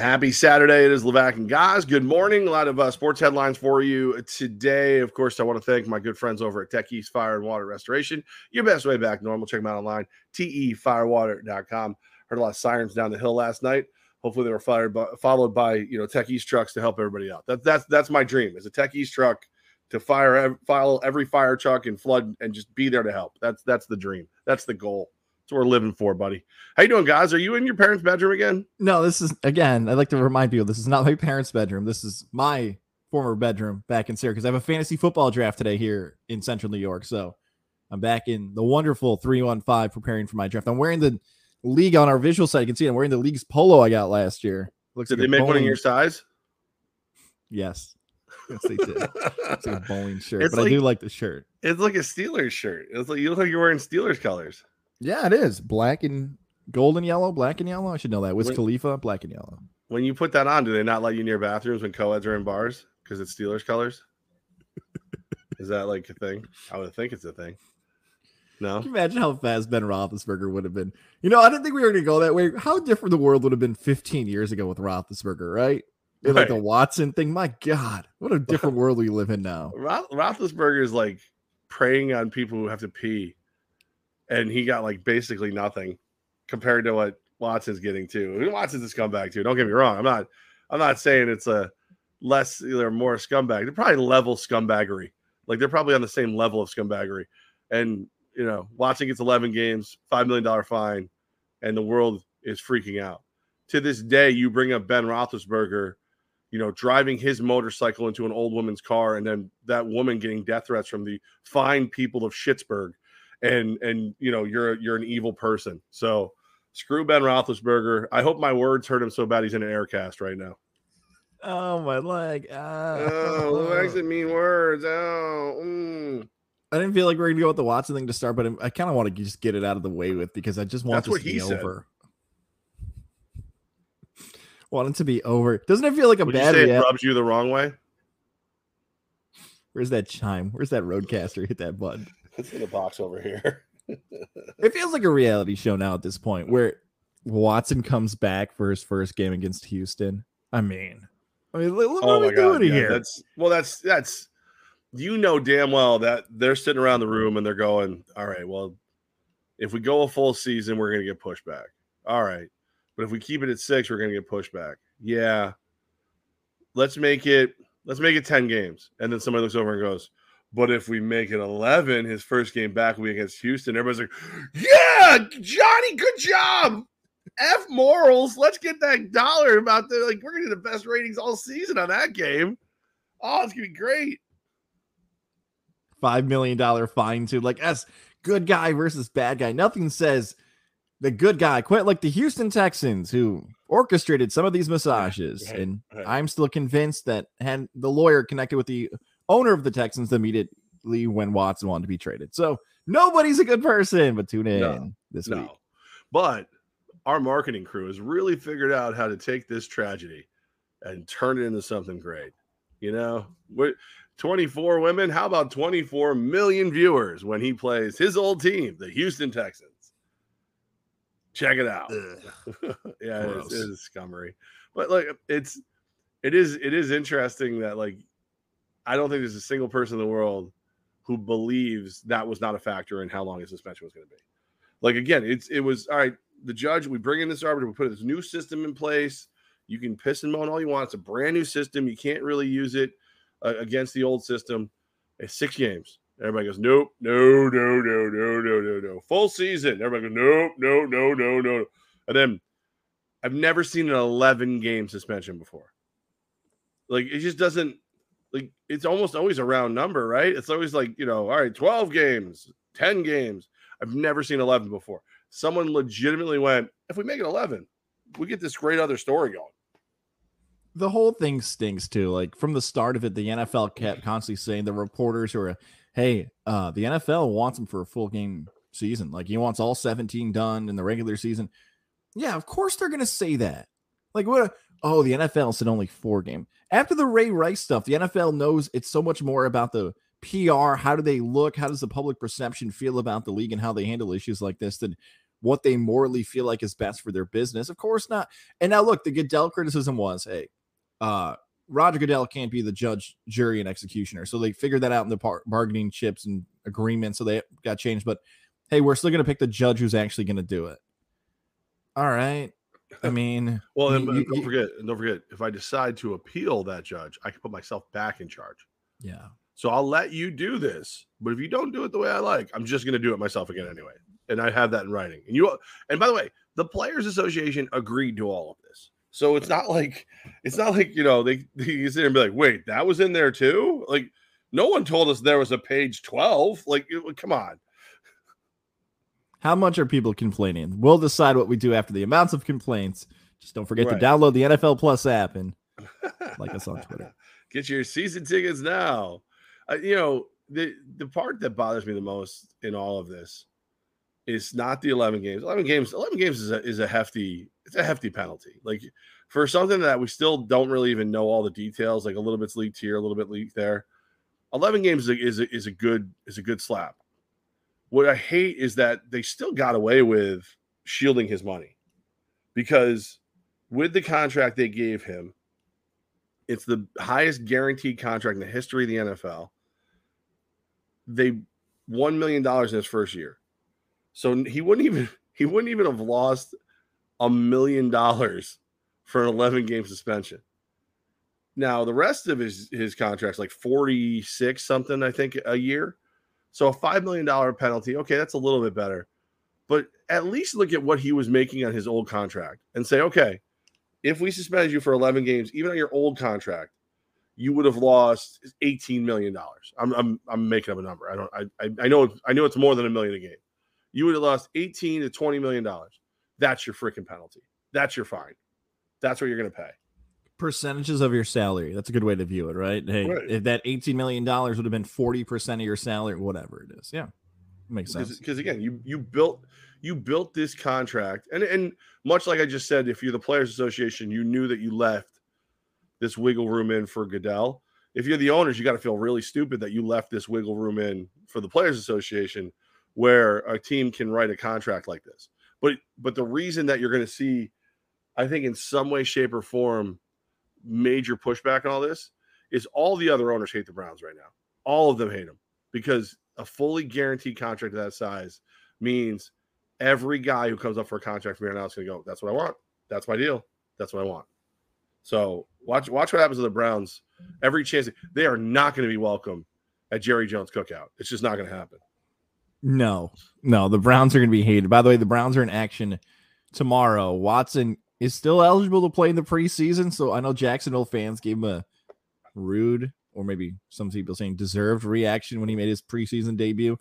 Happy Saturday. It is Levack and guys. Good morning. A lot of sports headlines for you today. Of course, I want to thank my good friends over at Tech East Fire and Water Restoration. Your best way back normal. Check them out online, tefirewater.com. Heard a lot of sirens down the hill last night. Hopefully they were fired, followed by, Tech East trucks to help everybody out. That's my dream, is a Tech East truck to follow every fire truck and flood and just be there to help. That's the dream. That's the goal. We're living for, buddy. How you doing, guys? Are you in your parents' bedroom again? No, this is, again, I'd like to remind people, this is not my parents' bedroom. This is my former bedroom back in Syracuse. I have a fantasy football draft today here in central New York, so I'm back in the wonderful 315 preparing for my draft. I'm wearing the league on our visual site. You can see I'm wearing the league's polo I got last year. Did they make one in your size? Yes. Yes, they did. It's like a bowling shirt, but I do like the shirt. It's like a Steelers shirt. It's like, you look like you're wearing Steelers colors. Yeah, it is. Black and gold and yellow, black and yellow. I should know that. Wiz Khalifa, black and yellow. When you put that on, do they not let you near bathrooms when co-eds are in bars? Because it's Steelers colors? Is that like a thing? I would think it's a thing. No? Can you imagine how fast Ben Roethlisberger would have been? I didn't think we were going to go that way. How different the world would have been 15 years ago with Roethlisberger, right? Right. Like the Watson thing. My God, what a different world we live in now. Roethlisberger is like preying on people who have to pee. And he got like basically nothing compared to what Watson's getting too. Watson's a scumbag too. Don't get me wrong. I'm not saying it's a less or more scumbag. They're probably level scumbaggery. Like they're probably on the same level of scumbaggery. And Watson gets 11 games, $5 million fine, and the world is freaking out. To this day, you bring up Ben Roethlisberger, driving his motorcycle into an old woman's car, and then that woman getting death threats from the fine people of Schittsburg. And you're an evil person. So screw Ben Roethlisberger. I hope my words hurt him so bad he's in an air cast right now. Oh my leg! Legs and mean words. I didn't feel like we were gonna go with the Watson thing to start, but I kind of want to just get it out of the way with because I just want this to be over. Want it to be over. Doesn't it feel like a bad? Would you say it rubs you the wrong way? Where's that chime? Where's that roadcaster? Hit that button. It's in a box over here. It feels like a reality show now at this point where Watson comes back for his first game against Houston. I mean, look what we're doing here. That's damn well that they're sitting around the room and they're going, all right, well, if we go a full season, we're going to get pushed back. All right. But if we keep it at 6, we're going to get pushed back. Yeah. Let's make it 10 games. And then somebody looks over and goes, but if we make it 11, his first game back will be against Houston. Everybody's like, yeah, Johnny, good job. F morals. Let's get that dollar about there. Like, we're going to do the best ratings all season on that game. Oh, it's going to be great. $5 million fine, too. Like, that's good guy versus bad guy. Nothing says the good guy quit like the Houston Texans, who orchestrated some of these massages. Right. And I'm still convinced that had the lawyer connected with the owner of the Texans immediately when Watson wanted to be traded. So nobody's a good person, but tune in this week. But our marketing crew has really figured out how to take this tragedy and turn it into something great. We're 24 women. How about 24 million viewers when he plays his old team, the Houston Texans? Check it out. Yeah, it is scummery. But like it is interesting that like I don't think there's a single person in the world who believes that was not a factor in how long his suspension was going to be. Like, again, it was, all right, the judge, we bring in this arbiter, we put this new system in place. You can piss and moan all you want. It's a brand new system. You can't really use it against the old system. It's 6 games. Everybody goes, nope, no. Full season. Everybody goes, nope, no. And then I've never seen an 11-game suspension before. Like, it just doesn't. Like, it's almost always a round number, right? It's always like, all right, 12 games, 10 games. I've never seen 11 before. Someone legitimately went, if we make it 11, we get this great other story going. The whole thing stinks, too. Like, from the start of it, the NFL kept constantly saying the reporters were, hey, the NFL wants them for a full game season. Like, he wants all 17 done in the regular season. Yeah, of course they're going to say that. Like, the NFL said only 4 games. After the Ray Rice stuff, the NFL knows it's so much more about the PR. How do they look? How does the public perception feel about the league and how they handle issues like this than what they morally feel like is best for their business. Of course not. And now look, the Goodell criticism was, hey, Roger Goodell can't be the judge, jury, and executioner. So they figured that out in the bargaining chips and agreements. So they got changed. But hey, we're still going to pick the judge who's actually going to do it. All right. I mean, well, and don't forget, if I decide to appeal that judge, I can put myself back in charge. Yeah. So I'll let you do this, but if you don't do it the way I like, I'm just going to do it myself again anyway. And I have that in writing. And you, and by the way, the Players Association agreed to all of this. So it's not like, you know, they sit there and be like, wait, that was in there too? Like, no one told us there was a page 12. Like, come on. How much are people complaining? We'll decide what we do after the amounts of complaints. Just don't forget to download the NFL Plus app and like us on Twitter. Get your season tickets now. You know, the part that bothers me the most in all of this is not the 11 games. 11 games is a hefty penalty. Like, for something that we still don't really even know all the details, like a little bit's leaked here, a little bit leaked there. 11 games is a good slap. What I hate is that they still got away with shielding his money, because with the contract they gave him, it's the highest guaranteed contract in the history of the NFL. They $1 million in his first year. So he wouldn't even have lost $1 million for an 11-game suspension. Now, the rest of his contract's like 46 something, I think, a year. So a $5 million penalty, okay, that's a little bit better. But at least look at what he was making on his old contract and say, okay, if we suspended you for 11 games, even on your old contract, you would have lost $18 million. I'm making up a number. I know it's more than $1 million a game. You would have lost $18 to $20 million. That's your freaking penalty. That's your fine. That's what you're going to pay. Percentages of your salary. That's a good way to view it, right? Hey, if that $18 million would have been 40% of your salary, whatever it is. Yeah. Makes sense. Because again, you built this contract. And much like I just said, if you're the Players Association, you knew that you left this wiggle room in for Goodell. If you're the owners, you got to feel really stupid that you left this wiggle room in for the Players Association, where a team can write a contract like this. But the reason that you're going to see, I think, in some way, shape, or form, major pushback on all this is all the other owners hate the Browns right now. All of them hate them, because a fully guaranteed contract of that size means every guy who comes up for a contract from here on out is going to go, that's what I want. That's my deal. That's what I want. So watch what happens to the Browns. Every chance they are not going to be welcome at Jerry Jones cookout. It's just not going to happen. No, the Browns are going to be hated. By the way, the Browns are in action tomorrow. Watson is still eligible to play in the preseason, so I know Jacksonville fans gave him a rude, or maybe some people saying deserved, reaction when he made his preseason debut.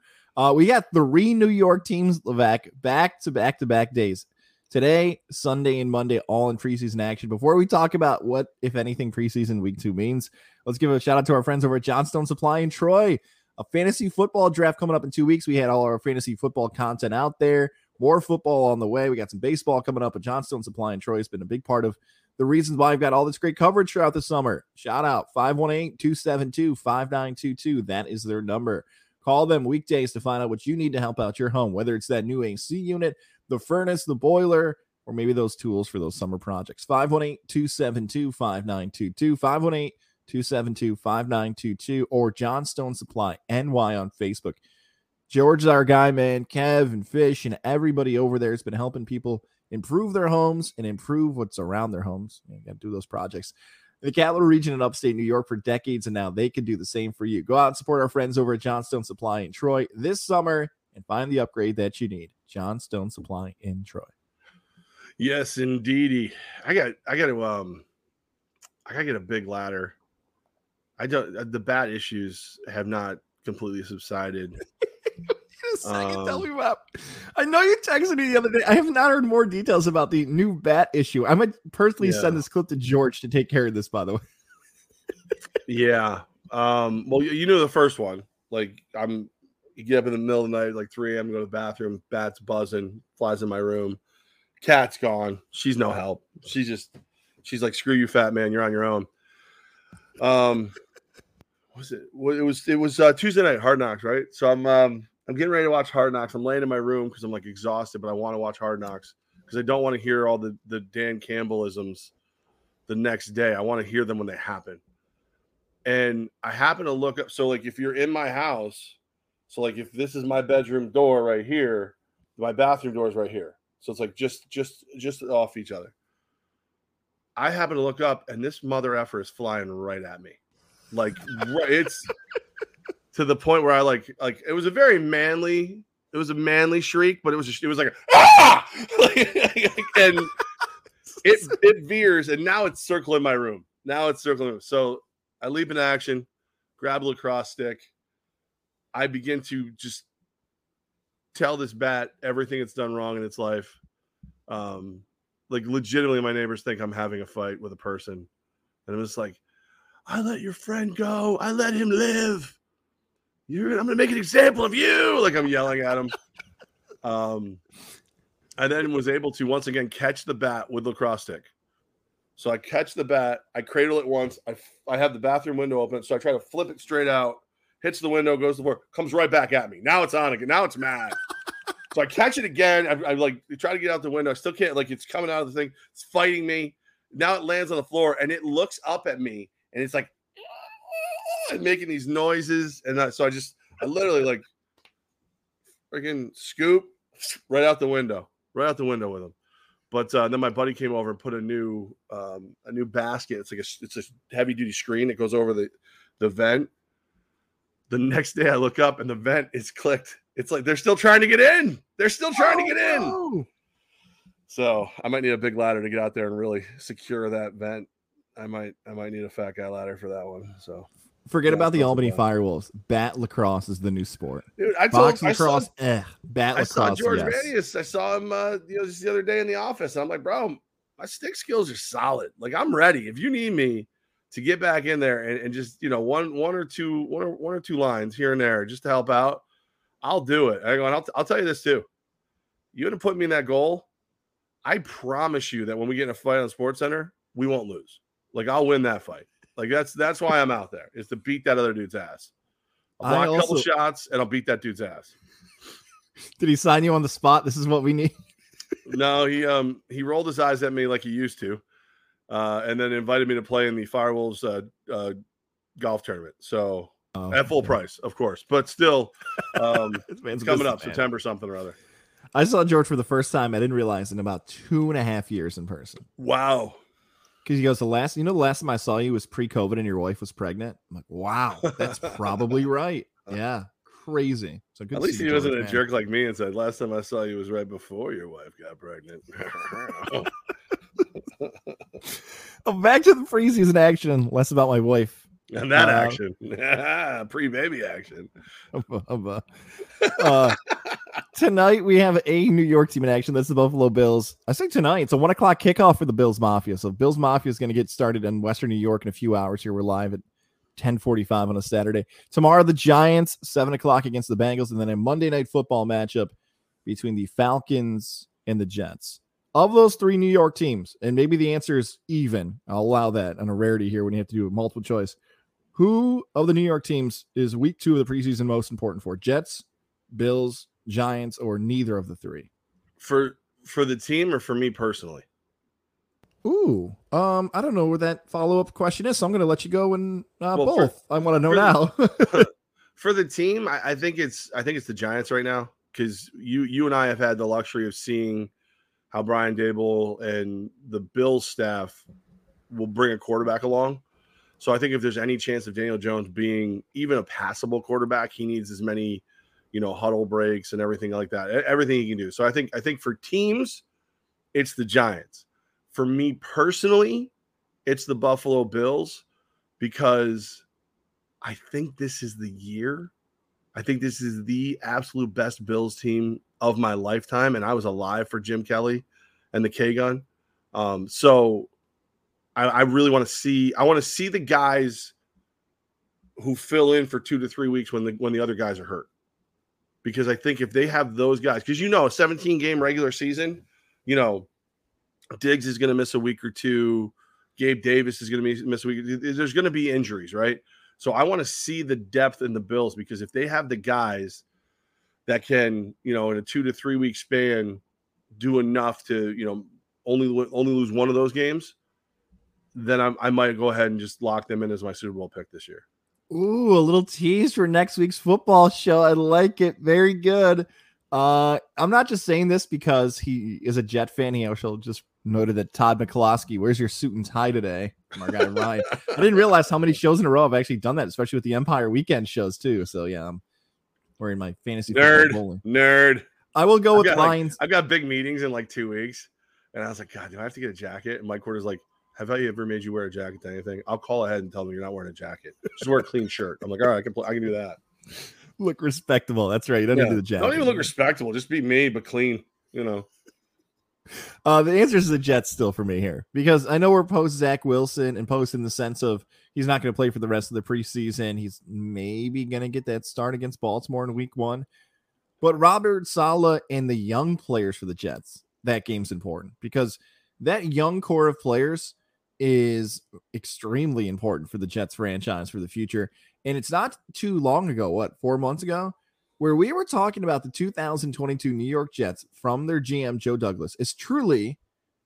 We got three New York teams, Levack, back-to-back days. Today, Sunday, and Monday, all in preseason action. Before we talk about what, if anything, preseason week 2 means, let's give a shout-out to our friends over at Johnstone Supply in Troy. A fantasy football draft coming up in 2 weeks. We had all our fantasy football content out there. More football on the way. We got some baseball coming up, but Johnstone Supply in Troy has been a big part of the reasons why I've got all this great coverage throughout the summer. Shout out 518-272-5922. That is their number. Call them weekdays to find out what you need to help out your home, whether it's that new AC unit, the furnace, the boiler, or maybe those tools for those summer projects. 518-272-5922. 518-272-5922, or Johnstone Supply NY on Facebook. George is our guy, man. Kev and Fish and everybody over there has been helping people improve their homes and improve what's around their homes. You got to do those projects. The capital region in upstate New York for decades, and now they can do the same for you. Go out and support our friends over at Johnstone Supply in Troy this summer and find the upgrade that you need. Johnstone Supply in Troy. Yes, indeedy. I got to get a big ladder. The bat issues have not completely subsided. In a second, tell me about. I know you texted me the other day. I have not heard more details about the new bat issue. I might personally send this clip to George to take care of this, by the way. Yeah. Well, you know the first one. Like, you get up in the middle of the night, like 3 a.m., go to the bathroom, bat's buzzing, flies in my room. Cat's gone. She's no help. She's like, screw you, fat man. You're on your own. What was it? It was Tuesday night, Hard Knocks, right? So I'm I'm getting ready to watch Hard Knocks. I'm laying in my room because I'm like exhausted, but I want to watch Hard Knocks because I don't want to hear all the Dan Campbellisms the next day. I want to hear them when they happen. And I happen to look up. So like if you're in my house, so like if this is my bedroom door right here, my bathroom door is right here. So it's like just off each other. I happen to look up and this mother effer is flying right at me. Like it's to the point where I like it was a very manly, it was a manly shriek, but it was like, ah! And it veers and now it's circling my room. So I leap into action, grab a lacrosse stick. I begin to just tell this bat everything it's done wrong in its life. Like legitimately, my neighbors think I'm having a fight with a person. And it was like, I let your friend go. I let him live. I'm going to make an example of you. Like I'm yelling at him. I then was able to once again catch the bat with lacrosse stick. So I catch the bat, I cradle it once, I have the bathroom window open, so I try to flip it straight out, hits the window, goes to the floor, comes right back at me. Now it's on again. Now it's mad. So I catch it again. I like try to get out the window. I still can't. Like it's coming out of the thing. It's fighting me. Now it lands on the floor, and it looks up at me, and it's like making these noises. And I literally like freaking scoop right out the window with him. But then my buddy came over and put a new basket. It's like it's a heavy duty screen that goes over the vent. The next day I look up and the vent is clicked. It's like they're still trying to get in. No. So I might need a big ladder to get out there and really secure that vent. I might need a fat guy ladder for that one. So forget about the Albany Firewolves. Bat lacrosse is the new sport. Dude, I saw George Manius. I saw him just the other day in the office. And I'm like, bro, my stick skills are solid. Like I'm ready. If you need me to get back in there and just one or two lines here and there just to help out, I'll do it. I'll tell you this too. You would have put me in that goal. I promise you that when we get in a fight on SportsCenter, we won't lose. Like I'll win that fight. Like that's why I'm out there, is to beat that other dude's ass. I'll block a couple shots and I'll beat that dude's ass. Did he sign you on the spot? This is what we need. No, he rolled his eyes at me like he used to, and then invited me to play in the Firewolves golf tournament. So at full price, of course, but still, it's coming up, man. September something or other. I saw George for the first time. I didn't realize in about 2.5 years in person. Wow. Because he goes, the last time I saw you was pre-COVID and your wife was pregnant. I'm like, wow, that's probably right. Yeah, crazy. So at least he wasn't a jerk like me and said, last time I saw you was right before your wife got pregnant. Back to the preseason action. Less about my wife. And that action. Yeah, pre-baby action. Tonight we have a New York team in action. That's the Buffalo Bills. I say tonight. It's a 1:00 kickoff for the Bills Mafia. So Bills Mafia is going to get started in Western New York in a few hours here. We're live at 10:45 on a Saturday. Tomorrow the Giants, 7:00 against the Bengals, and then a Monday Night Football matchup between the Falcons and the Jets. Of those three New York teams, and maybe the answer is even. I'll allow that on a rarity here when you have to do a multiple choice. Who of the New York teams is week 2 of the preseason most important for? Jets, Bills, Giants, or neither of the three? For the team or for me personally? Ooh, I don't know where that follow-up question is, so I'm going to let you go and both. I want to know now. For the team, I think it's the Giants right now, because you and I have had the luxury of seeing how Brian Daboll and the Bills staff will bring a quarterback along. So I think if there's any chance of Daniel Jones being even a passable quarterback, he needs as many, huddle breaks and everything like that, everything he can do. So I think for teams, it's the Giants. For me personally, it's the Buffalo Bills, because I think this is the year. I think this is the absolute best Bills team of my lifetime. And I was alive for Jim Kelly and the K-Gun. So I really want to see. I want to see the guys who fill in for 2 to 3 weeks when the other guys are hurt, because I think if they have those guys, because a 17-game regular season, Diggs is going to miss a week or two, Gabe Davis is going to miss a week. There's going to be injuries, right? So I want to see the depth in the Bills, because if they have the guys that can, you know, in a 2 to 3 week span, do enough to, you know, only lose one of those games, then I might go ahead and just lock them in as my Super Bowl pick this year. Ooh, a little tease for next week's football show. I like it. Very good. I'm not just saying this because he is a Jet fan. He also just noted that Todd McCloskey, where's your suit and tie today? My guy Ryan. I didn't realize how many shows in a row I've actually done that, especially with the Empire Weekend shows too. So yeah, I'm wearing my fantasy nerd. I will go with Ryan's. Like, I've got big meetings in like 2 weeks, and I was like, God, do I have to get a jacket? And Mike Porter's like, have I ever made you wear a jacket to anything? I'll call ahead and tell them you're not wearing a jacket. Just wear a clean shirt. I'm like, all right, I can do that. Look respectable. That's right. You don't need to do the jacket. Don't even look respectable. Just be me, but clean, you know. The answer is the Jets still for me here, because I know we're post Zach Wilson and post in the sense of he's not going to play for the rest of the preseason. He's maybe going to get that start against Baltimore in week 1. But Robert Saleh and the young players for the Jets, that game's important because that young core of players is extremely important for the Jets franchise for the future. And it's not too long ago, 4 months ago, where we were talking about the 2022 New York Jets from their GM, Joe Douglas, is truly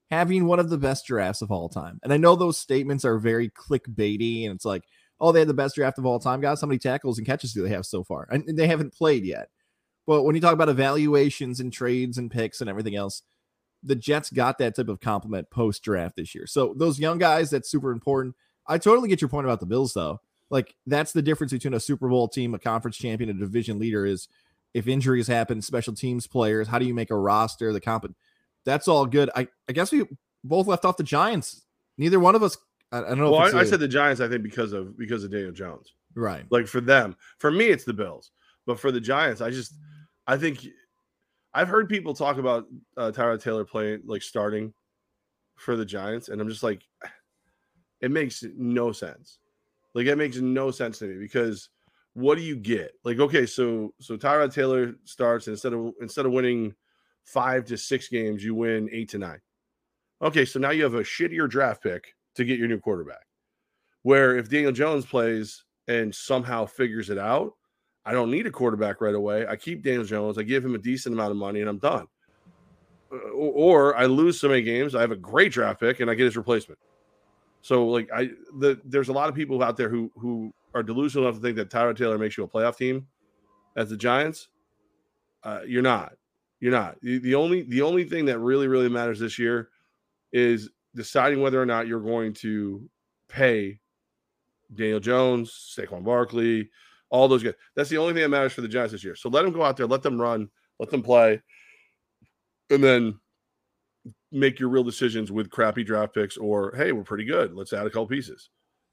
having one of the best drafts of all time. And I know those statements are very clickbaity, and it's like, oh, they had the best draft of all time, guys. How many tackles and catches do they have so far? And they haven't played yet. But when you talk about evaluations and trades and picks and everything else, the Jets got that type of compliment post-draft this year. So those young guys, that's super important. I totally get your point about the Bills, though. Like, that's the difference between a Super Bowl team, a conference champion, and a division leader is if injuries happen, special teams players, how do you make a roster, that's all good. I guess we both left off the Giants. Neither one of us, I don't know. Well, I said the Giants, I think, because of Daniel Jones. Right. Like, for them. For me, it's the Bills. But for the Giants, I think – I've heard people talk about Tyrod Taylor starting for the Giants, and I'm just like, it makes no sense. Like, it makes no sense to me because what do you get? Like, okay, so Tyrod Taylor starts, and instead of winning 5 to 6 games, you win 8 to 9. Okay, so now you have a shittier draft pick to get your new quarterback. Where if Daniel Jones plays and somehow figures it out, I don't need a quarterback right away. I keep Daniel Jones. I give him a decent amount of money, and I'm done. Or I lose so many games. I have a great draft pick, and I get his replacement. So, there's a lot of people out there who are delusional enough to think that Tyrod Taylor makes you a playoff team as the Giants. You're not. You're not. The only thing that really, really matters this year is deciding whether or not you're going to pay Daniel Jones, Saquon Barkley, all those guys. That's the only thing that matters for the Giants this year. So let them go out there, let them run, let them play, and then make your real decisions with crappy draft picks or, hey, we're pretty good, let's add a couple pieces.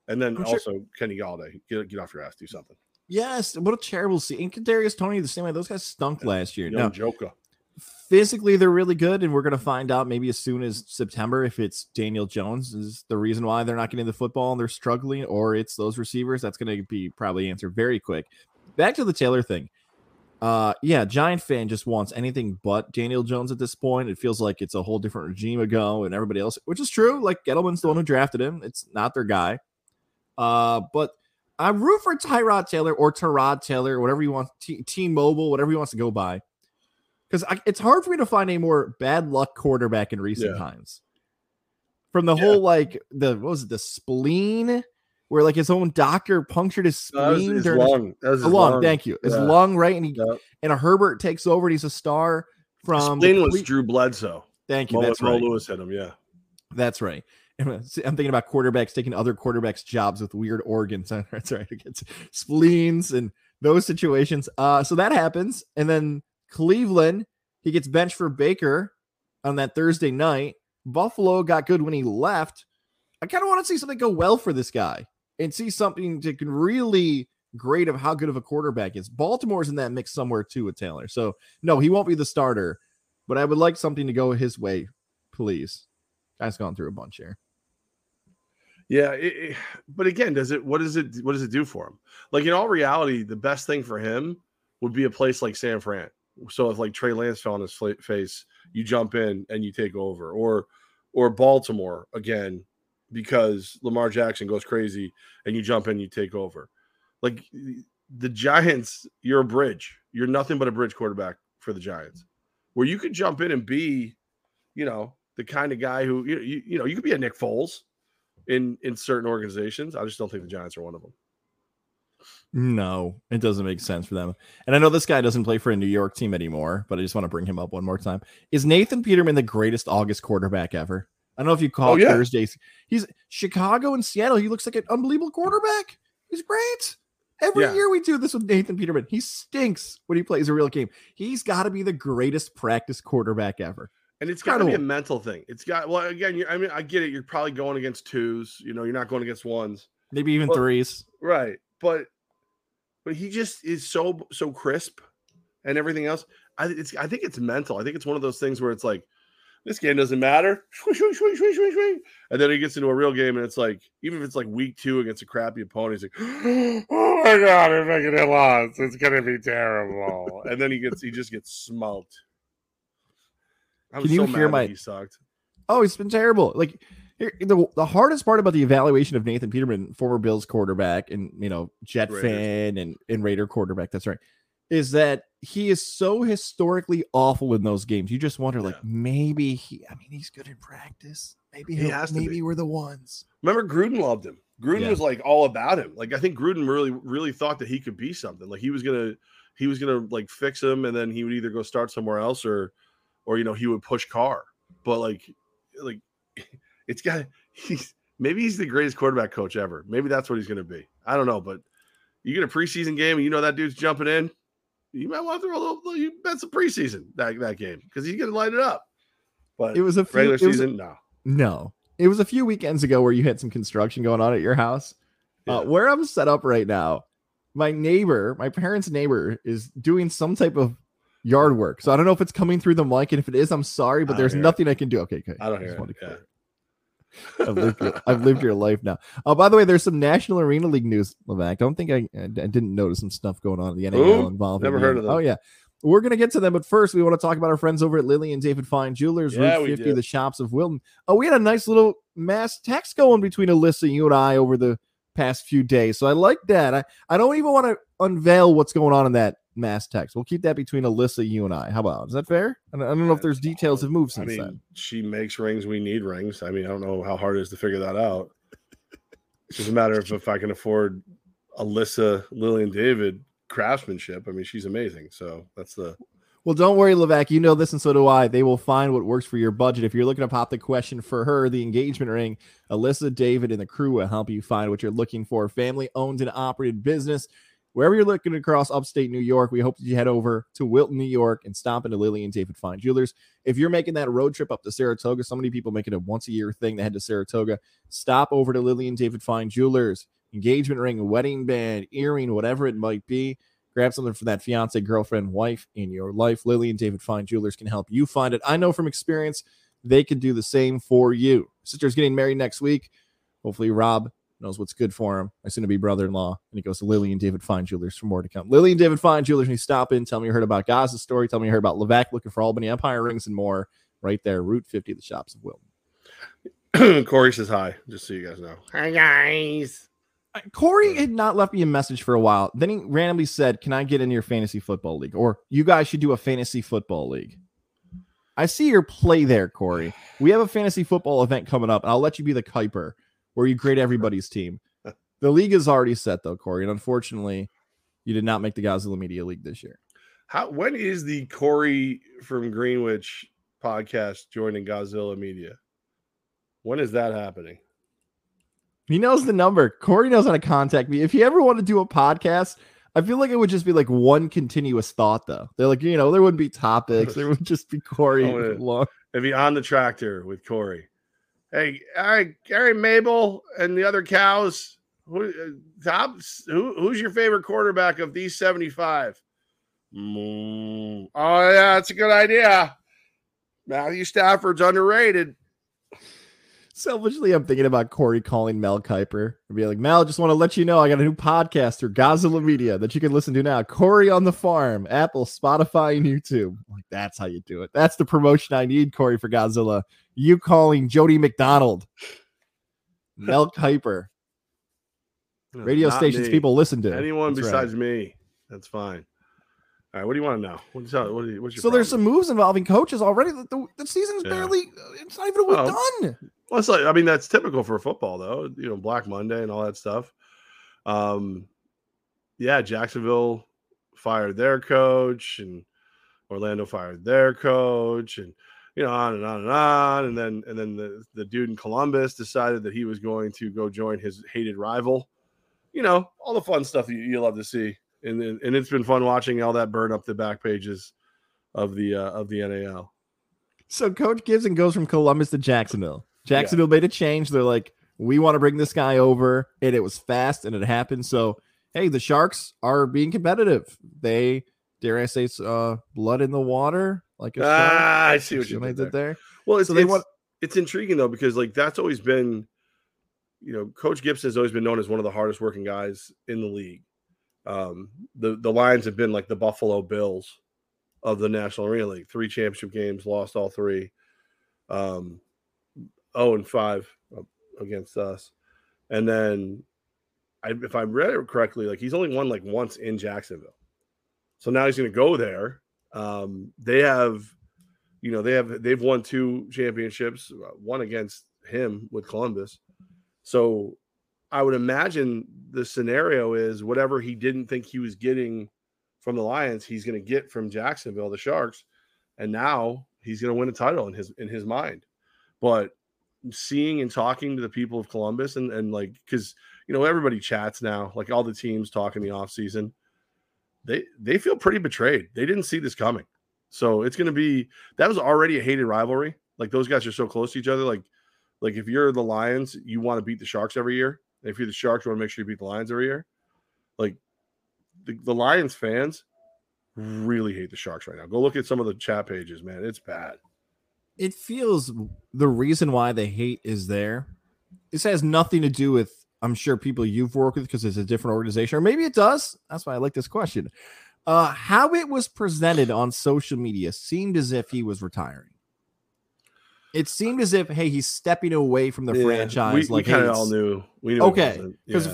And then Kenny Galladay, get off your ass, do something. Yes, what a terrible scene. And Kadarius Toney, the same way. Those guys stunk last year. No joker. Physically, they're really good, and we're going to find out maybe as soon as September if it's Daniel Jones is the reason why they're not getting the football and they're struggling, or it's those receivers. That's going to be probably answered very quick. Back to the Taylor thing. Giant fan just wants anything but Daniel Jones at this point. It feels like it's a whole different regime ago and everybody else, which is true. Like, Gettleman's the one who drafted him. It's not their guy. But I'm root for Tyrod Taylor, whatever you want, T-Mobile, whatever he wants to go by. Because it's hard for me to find a more bad luck quarterback in recent times. From the whole, the spleen, where his own doctor punctured his spleen. His lung. That was his lung. Thank you. His lung, right? And a Herbert takes over, and he's a star. From spleen was Drew Bledsoe. Thank you. That's right. Lewis hit him, yeah. That's right. I'm thinking about quarterbacks taking other quarterbacks' jobs with weird organs. That's right. It's spleens and those situations. So that happens. And then Cleveland, he gets benched for Baker on that Thursday night. Buffalo got good when he left. I kind of want to see something go well for this guy and see something that can really grade of how good of a quarterback is. Baltimore's in that mix somewhere too with Taylor. So, no, he won't be the starter, but I would like something to go his way, please. Guy's gone through a bunch here. Yeah, but again, what does it do for him? Like, in all reality, the best thing for him would be a place like San Fran. So if Trey Lance fell on his face, you jump in and you take over, or Baltimore again, because Lamar Jackson goes crazy and you jump in, and you take over. Like, the Giants, you're a bridge. you're nothing but a bridge quarterback for the Giants, where you could jump in and be, you know, the kind of guy who, you know, you could be a Nick Foles in certain organizations. I just don't think the Giants are one of them. No, it doesn't make sense for them. And I know this guy doesn't play for a New York team anymore, but I just want to bring him up one more time. Is Nathan Peterman the greatest August quarterback ever? I don't know if you call Thursdays. He's Chicago and Seattle. He looks like an unbelievable quarterback. He's great. Every year we do this with Nathan Peterman. He stinks when he plays a real game. He's got to be the greatest practice quarterback ever. And it's got to be a mental thing. It's got, well, again, I mean, I get it. You're probably going against twos. You know, you're not going against ones. Maybe even threes. Right. But he just is so crisp and everything else. I think it's mental. I think it's one of those things where it's like, this game doesn't matter. And then he gets into a real game, and it's like, even if it's like week 2 against a crappy opponent, he's like, oh my God, if I get lost, it's going to be terrible. And then he just gets smoked. He sucked. Oh, it's been terrible. Like, the hardest part about the evaluation of Nathan Peterman, former Bills quarterback and, you know, Jet fan and Raider quarterback, that's right, is that he is so historically awful in those games. You just wonder, like, maybe he's good in practice. Maybe he has to be. We're the ones. Remember, Gruden loved him. Gruden was like all about him. Like, I think Gruden really, really thought that he could be something. Like, he was gonna like fix him, and then he would either go start somewhere else or you know, he would push Carr. But like. It's got. Maybe he's the greatest quarterback coach ever. Maybe that's what he's going to be. I don't know, but you get a preseason game and you know that dude's jumping in. You might want to throw a little. You bet some preseason that game because he's going to light it up. But it was a few, regular season. No. It was a few weekends ago where you had some construction going on at your house. Yeah. Where I'm set up right now, my neighbor, my parents' neighbor, is doing some type of yard work. So I don't know if it's coming through the mic, and if it is, I'm sorry, but there's nothing I can do. Okay, I don't hear it. I've lived your life now. Oh, by the way, there's some National Arena League news, Levack. I don't think I didn't notice some stuff going on in the NHL involved. Never heard of them. Oh, yeah. We're going to get to them, but first, we want to talk about our friends over at Lily and David Fine Jewelers, Route 50, The Shoppes of Wilton. Oh, we had a nice little mass text going between Alyssa, you and I, over the past few days, so I like that. I don't even want to unveil what's going on in that mass text. We'll keep that between Alyssa, you and I. How about, is that fair? I don't know if there's details have moved since then. She makes rings. We need rings. I mean, I don't know how hard it is to figure that out. It's just a matter of if I can afford Alyssa, Lily, and David craftsmanship. I mean, she's amazing. So that's the. Well, don't worry, Levack. You know this, and so do I. They will find what works for your budget. If you're looking to pop the question for her, the engagement ring, Alyssa, David, and the crew will help you find what you're looking for. Family-owned and operated business. Wherever you're looking across upstate New York, we hope that you head over to Wilton, New York, and stop into Lily and David Fine Jewelers. If you're making that road trip up to Saratoga, so many people make it a once-a-year thing. They head to Saratoga. Stop over to Lily and David Fine Jewelers. Engagement ring, wedding band, earring, whatever it might be. Grab something for that fiance, girlfriend, wife in your life. Lily and David Fine Jewelers can help you find it. I know from experience they can do the same for you. Sister's getting married next week. Hopefully Rob knows what's good for him. I soon to be brother-in-law, and he goes to Lily and David Fine Jewelers for more to come. Lily and David Fine Jewelers, when you stop in, tell me you heard about Gaza's story. Tell me you heard about Levack looking for Albany Empire rings and more. Right there, Route 50, The Shoppes of Wilton. Corey says hi, just so you guys know. Hi, guys. Corey had not left me a message for a while. Then he randomly said, can I get into your fantasy football league? Or you guys should do a fantasy football league. I see your play there, Corey. We have a fantasy football event coming up, and I'll let you be the Kuiper, where you grade everybody's team. The league is already set, though, Corey, and unfortunately, you did not make the Godzilla Media League this year. When is the Corey from Greenwich podcast joining Godzilla Media? When is that happening? He knows the number. Corey knows how to contact me. If you ever want to do a podcast, I feel like it would just be like one continuous thought, though. They're like, you know, there wouldn't be topics. There would just be Corey. It'd be on the tractor with Corey. Hey, all right, Gary Mabel and the other cows. Who's your favorite quarterback of these 75? Oh, yeah, that's a good idea. Matthew Stafford's underrated. Selfishly, I'm thinking about Corey calling Mel Kiper and be like, Mel, just want to let you know I got a new podcast through Godzilla Media that you can listen to now. Corey on the Farm, Apple, Spotify, and YouTube. I'm like, that's how you do it. That's the promotion I need, Corey, for Godzilla. You calling Jody McDonald, Mel Kiper. Radio stations me. People listen to. Anyone that's besides me. That's fine. All right, what do you want to know? What's your problem? There's some moves involving coaches already. The season's barely—it's not even a week done. Well, it's like, I mean, that's typical for football, though. You know, Black Monday and all that stuff. Yeah, Jacksonville fired their coach, and Orlando fired their coach, and you know, on and on and on. And then the dude in Columbus decided that he was going to go join his hated rival. You know, all the fun stuff that you love to see. And it's been fun watching all that burn up the back pages of the NAL. So Coach Gibson goes from Columbus to Jacksonville. Jacksonville made a change. They're like, we want to bring this guy over. And it was fast and it happened. So, hey, the Sharks are being competitive. They, dare I say, blood in the water. Like a I see what you did there. Well, it's intriguing, though, because like that's always been, you know, Coach Gibson has always been known as one of the hardest working guys in the league. The Lions have been like the Buffalo Bills of the National Arena League. 3 championship games, lost all 3. 0-5 against us. And then, if I read it correctly, like he's only won like once in Jacksonville. So now he's going to go there. They've won 2 championships, one against him with Columbus. So I would imagine the scenario is whatever he didn't think he was getting from the Lions, he's going to get from Jacksonville, the Sharks, and now he's going to win a title in his mind. But seeing and talking to the people of Columbus and like, because, you know, everybody chats now, like all the teams talk in the offseason, they feel pretty betrayed. They didn't see this coming. So it's going to be, that was already a hated rivalry. Like those guys are so close to each other. Like if you're the Lions, you want to beat the Sharks every year. If you're the Sharks, you want to make sure you beat the Lions every year. Like the Lions fans really hate the Sharks right now. Go look at some of the chat pages, man. It's bad. It feels the reason why the hate is there. This has nothing to do with, I'm sure, people you've worked with because it's a different organization, or maybe it does. That's why I like this question. How it was presented on social media seemed as if he was retiring. It seemed as if, hey, he's stepping away from the franchise. We kind of all knew. We knew. Okay, because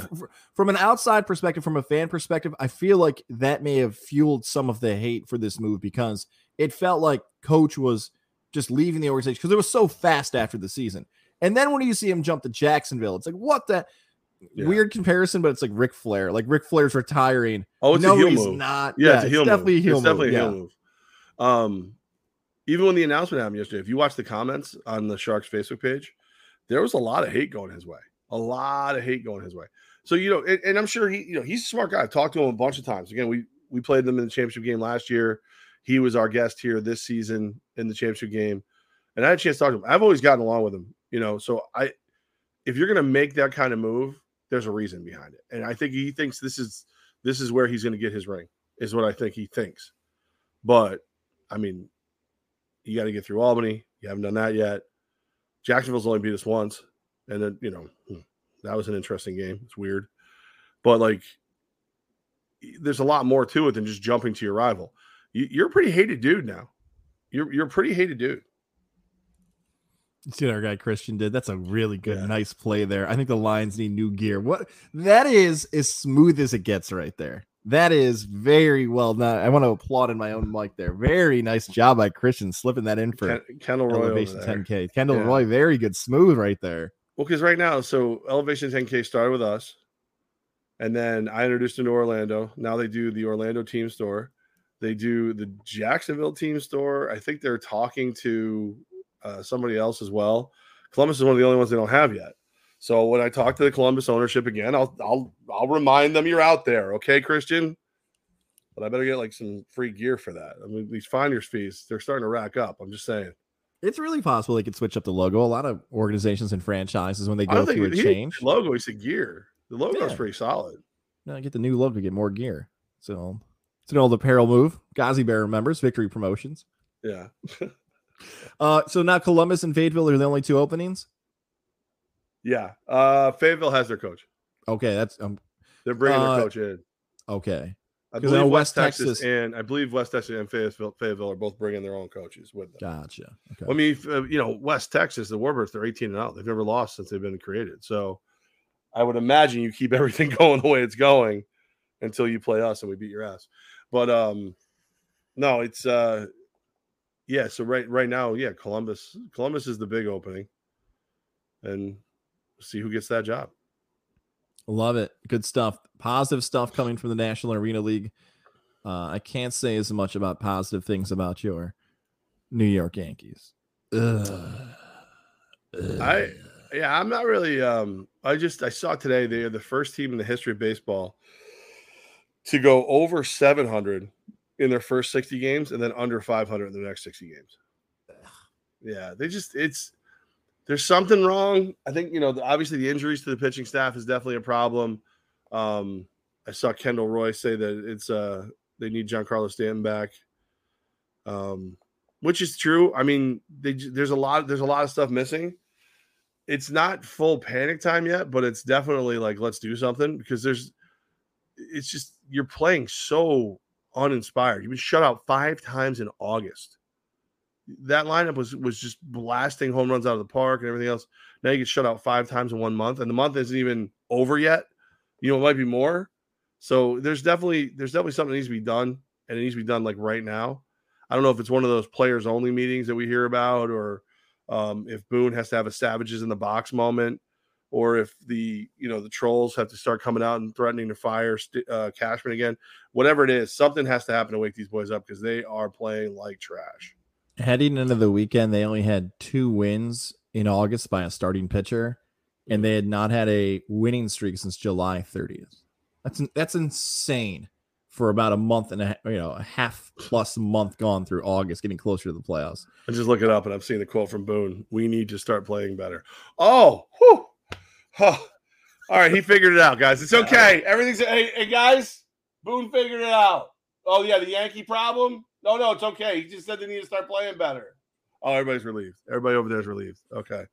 from an outside perspective, from a fan perspective, I feel like that may have fueled some of the hate for this move because it felt like Coach was just leaving the organization because it was so fast after the season. And then when you see him jump to Jacksonville, it's like, what the weird comparison, but it's like Ric Flair. Like Ric Flair's retiring. Oh, it's a heel move. Not. Yeah, it's a heel move. Definitely a heel move. It's definitely a heel move. Even when the announcement happened yesterday, if you watch the comments on the Sharks Facebook page, there was a lot of hate going his way. A lot of hate going his way. So, you know, and I'm sure he's a smart guy. I've talked to him a bunch of times. Again, we played them in the championship game last year. He was our guest here this season in the championship game. And I had a chance to talk to him. I've always gotten along with him, you know. So if you're going to make that kind of move, there's a reason behind it. And I think he thinks this is where he's going to get his ring, is what I think he thinks. But, I mean, you got to get through Albany. You haven't done that yet. Jacksonville's only beat us once. And then, you know, that was an interesting game. It's weird. But, like, there's a lot more to it than just jumping to your rival. You're a pretty hated dude now. You're a pretty hated dude. See what our guy Christian did? That's a really good, nice play there. I think the Lions need new gear. What that is smooth as it gets right there. That is very well done. I want to applaud in my own mic there. Very nice job by Christian slipping that in for Kendall Roy. Elevation 10K. Kendall Roy, very good. Smooth right there. Well, because right now, so Elevation 10K started with us, and then I introduced them to Orlando. Now they do the Orlando team store. They do the Jacksonville team store. I think they're talking to somebody else as well. Columbus is one of the only ones they don't have yet. So when I talk to the Columbus ownership again, I'll remind them you're out there, okay, Christian? But I better get like some free gear for that. I mean, these finders fees, they're starting to rack up. I'm just saying. It's really possible they could switch up the logo. A lot of organizations and franchises, when they go through a change. The logo, it's a gear. The logo's pretty solid. No, get the new logo, get more gear. So it's an old apparel move. Gazi Bear remembers Victory Promotions. Yeah. So now Columbus and Fayetteville are the only 2 openings. Yeah, Fayetteville has their coach. Okay, that's they're bringing their coach in. Okay, I believe West Texas and Fayetteville are both bringing their own coaches with them. Gotcha. Okay. I mean, you know, West Texas, the Warbirds, they're 18-0. They've never lost since they've been created. So, I would imagine you keep everything going the way it's going until you play us and we beat your ass. But No, it's yeah. So right now, yeah, Columbus is the big opening, and see who gets that job. Love it. Good stuff. Positive stuff coming from the National Arena League. I can't say as much about positive things about your New York Yankees. I'm not really. I saw today they are the first team in the history of baseball to go over 700 in their first 60 games and then under 500 in their next 60 games. Yeah, there's something wrong. I think, obviously the injuries to the pitching staff is definitely a problem. I saw Kendall Roy say that it's they need Giancarlo Stanton back, which is true. I mean, there's a lot of stuff missing. It's not full panic time yet, but it's definitely like, let's do something, because it's just, you're playing so uninspired. You've been shut out 5 times in August. That lineup was just blasting home runs out of the park and everything else. Now you get shut out 5 times in 1 month, and the month isn't even over yet. It might be more. So there's definitely something that needs to be done, and it needs to be done like right now. I don't know if it's one of those players only meetings that we hear about, or if Boone has to have a savages in the box moment, or if the trolls have to start coming out and threatening to fire Cashman again. Whatever it is, something has to happen to wake these boys up, because they are playing like trash. Heading into the weekend, they only had 2 wins in August by a starting pitcher, and they had not had a winning streak since July 30th. That's insane for about a month and a half plus month gone through August, getting closer to the playoffs. I just look it up, and I'm seeing the quote from Boone. We need to start playing better. Oh, whew. Oh. All right, he figured it out, guys. It's okay. Everything's hey guys. Boone figured it out. Oh yeah, the Yankee problem. No, it's okay. He just said they need to start playing better. Oh, everybody's relieved. Everybody over there is relieved. Okay.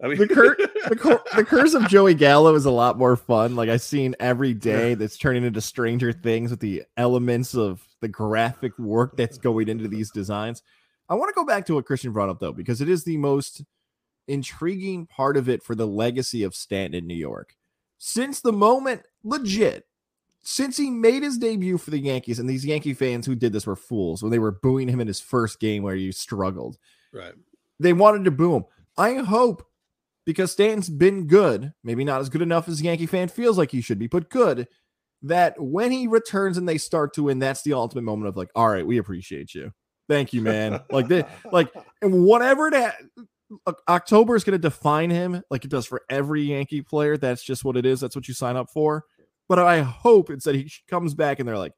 I mean, the curse of Joey Gallo is a lot more fun. Like, I've seen every day that's turning into Stranger Things with the elements of the graphic work that's going into these designs. I want to go back to what Christian brought up, though, because it is the most intriguing part of it for the legacy of Stanton in New York. Since the moment, legit, since he made his debut for the Yankees, and these Yankee fans who did this were fools when they were booing him in his first game where he struggled. Right. They wanted to boo him. I hope, because Stanton's been good, maybe not as good enough as a Yankee fan feels like he should be, but good, that when he returns and they start to win, that's the ultimate moment of like, all right, we appreciate you. Thank you, man. And whatever that October is going to define him, like it does for every Yankee player. That's just what it is. That's what you sign up for. But I hope it's that he comes back and they're like,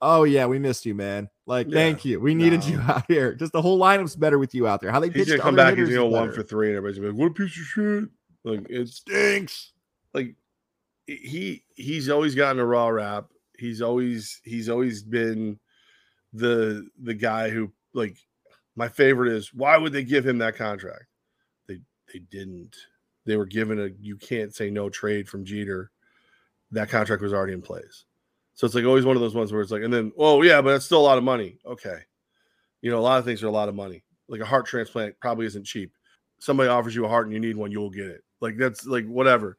oh, yeah, we missed you, man. Like, yeah, thank you. We needed you out here. Just the whole lineup's better with you out there. How they pitched to come back and go 1-for-3 and everybody's like, what a piece of shit. Like, it stinks. Like, he's always gotten a raw rap. He's always been the guy who, like, my favorite is, why would they give him that contract? They didn't. They were given a you can't say no trade from Jeter. That contract was already in place. So it's like always one of those ones where it's like, and then, oh yeah, but that's still a lot of money. Okay. A lot of things are a lot of money. Like a heart transplant probably isn't cheap. Somebody offers you a heart and you need one, you'll get it. Like that's like whatever.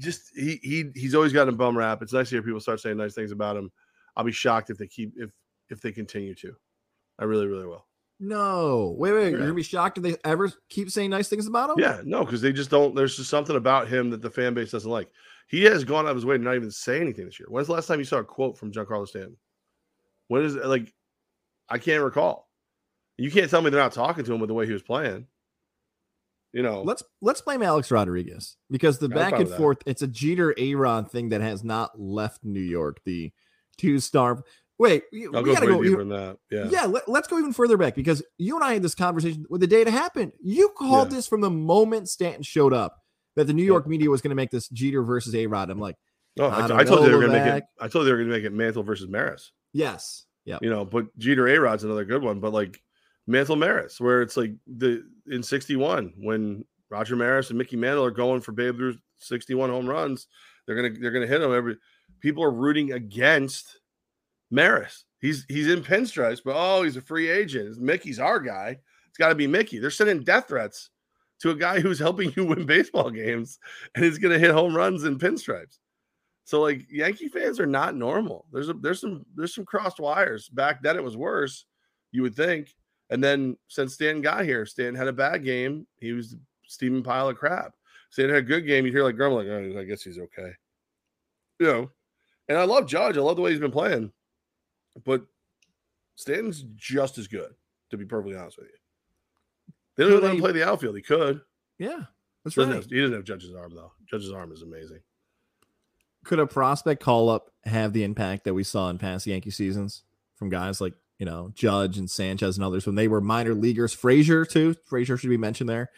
Just he's always gotten a bum rap. It's nice to hear people start saying nice things about him. I'll be shocked if they if they continue to. I really, really will. No, wait. You're going to be shocked if they ever keep saying nice things about him? Yeah, no, because they just don't. There's just something about him that the fan base doesn't like. He has gone out of his way to not even say anything this year. When's the last time you saw a quote from Giancarlo Stanton? When is it? Like, I can't recall. You can't tell me they're not talking to him with the way he was playing. Let's blame Alex Rodriguez, because the back and forth, it's a Jeter-A-Rod thing that has not left New York. The two-star... Wait, we gotta go deeper than that. Yeah. Let's go even further back, because you and I had this conversation with the day it happened. You called this from the moment Stanton showed up that the New York media was going to make this Jeter versus A-Rod. I'm like, I told you they were going to make it. I told you they were going to make it Mantle versus Maris. Yes. Yeah. But Jeter A-Rod's another good one. But like Mantle Maris, where it's like in '61 when Roger Maris and Mickey Mantle are going for Babe Ruth's 61 home runs, they're gonna hit him. People are rooting against Maris. He's in pinstripes, but he's a free agent. Mickey's our guy. It's got to be Mickey. They're sending death threats to a guy who's helping you win baseball games, and he's going to hit home runs in pinstripes. So like Yankee fans are not normal. There's some crossed wires. Back then it was worse, you would think. And then since Stan got here, Stan had a bad game. He was steaming pile of crap. Stan had a good game. You hear like grumbling, oh, I guess he's okay. You know, and I love Judge. I love the way he's been playing. But Stanton's just as good, to be perfectly honest with you. They don't let him play the outfield. He could. Yeah, that's right. He doesn't have Judge's arm, though. Judge's arm is amazing. Could a prospect call-up have the impact that we saw in past Yankee seasons from guys like, you know, Judge and Sanchez and others when they were minor leaguers? Frazier, too. Frazier should be mentioned there.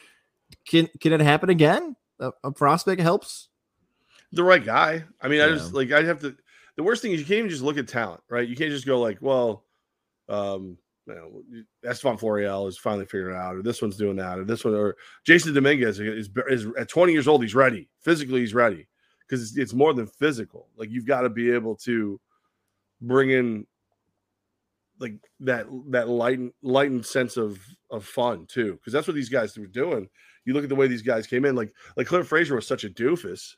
Can it happen again? A prospect helps? The right guy. I mean, I'd have to – the worst thing is you can't even just look at talent, right? You can't just go like, well – you know, Estevan Florial is finally figured it out, or this one's doing that, or this one, or Jason Dominguez is at 20 years old. He's ready physically. He's ready because it's more than physical. Like you've got to be able to bring in like that lightened sense of fun too, because that's what these guys were doing. You look at the way these guys came in. Like Clint Frazier was such a doofus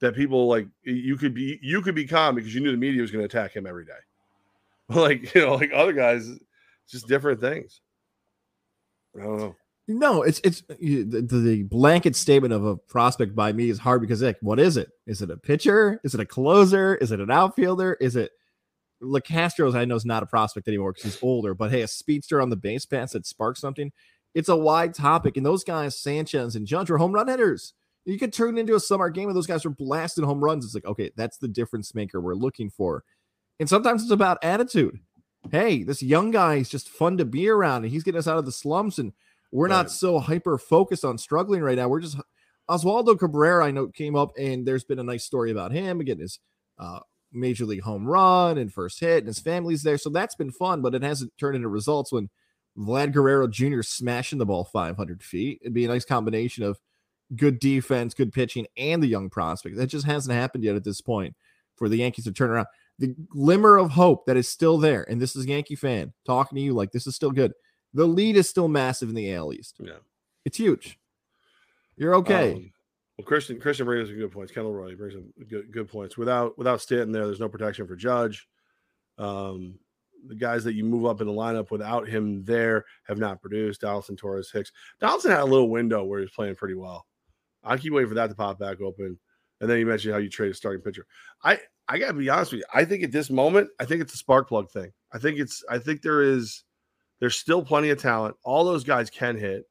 that people like you could be calm because you knew the media was going to attack him every day. Like, you know, like other guys, just different things. I don't know. No, it's the blanket statement of a prospect by me is hard because, like, what is it? Is it a pitcher? Is it a closer? Is it an outfielder? Is it LeCastro's? I know is not a prospect anymore because he's older, but hey, a speedster on the base pass that sparks something. It's a wide topic. And those guys, Sanchez and Judge, were home run hitters. You could turn it into a summer game and those guys were blasting home runs. It's like, okay, that's the difference maker we're looking for. And sometimes it's about attitude. Hey, this young guy is just fun to be around, and he's getting us out of the slumps, and we're not so hyper-focused on struggling right now. We're just – Oswaldo Cabrera, I know, came up, and there's been a nice story about him getting his major league home run and first hit, and his family's there. So that's been fun, but it hasn't turned into results when Vlad Guerrero Jr. smashing the ball 500 feet. It'd be a nice combination of good defense, good pitching, and the young prospect. That just hasn't happened yet at this point for the Yankees to turn around. The glimmer of hope that is still there, and this is Yankee fan talking to you like this is still good. The lead is still massive in the AL East. Yeah, it's huge. You're okay. Well, Christian brings up some good points. Kendall Roy brings up good points. Without Stanton there, there's no protection for Judge. The guys that you move up in the lineup without him there have not produced. Donaldson, Torres, Hicks. Donaldson had a little window where he was playing pretty well. I keep waiting for that to pop back open. And then you mentioned how you trade a starting pitcher. I gotta be honest with you. I think at this moment, I think it's a spark plug thing. I think there's still plenty of talent. All those guys can hit.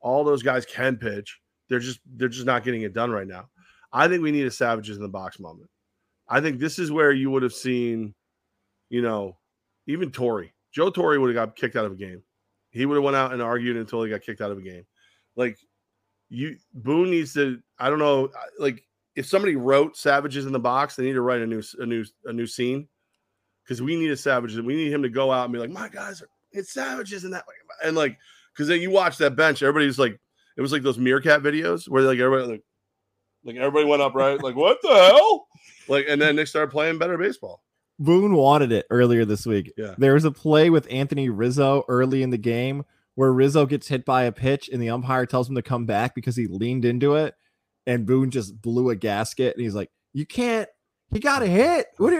All those guys can pitch. They're just not getting it done right now. I think we need a Savages in the Box moment. I think this is where you would have seen, you know, even Torrey. Joe Torrey would have got kicked out of a game. He would have went out and argued until he got kicked out of a game. Like Boone needs to. I don't know. Like. If somebody wrote Savages in the Box, they need to write a new scene because we need a Savage. We need him to go out and be like, my guys, it's Savages in that way. And like, because then you watch that bench, everybody's like, it was like those Meerkat videos where like everybody like everybody went up, right? Like, what the hell? Like, and then they started playing better baseball. Boone wanted it earlier this week. Yeah. There was a play with Anthony Rizzo early in the game where Rizzo gets hit by a pitch and the umpire tells him to come back because he leaned into it. And Boone just blew a gasket, and he's like, "You can't. He got a hit. What?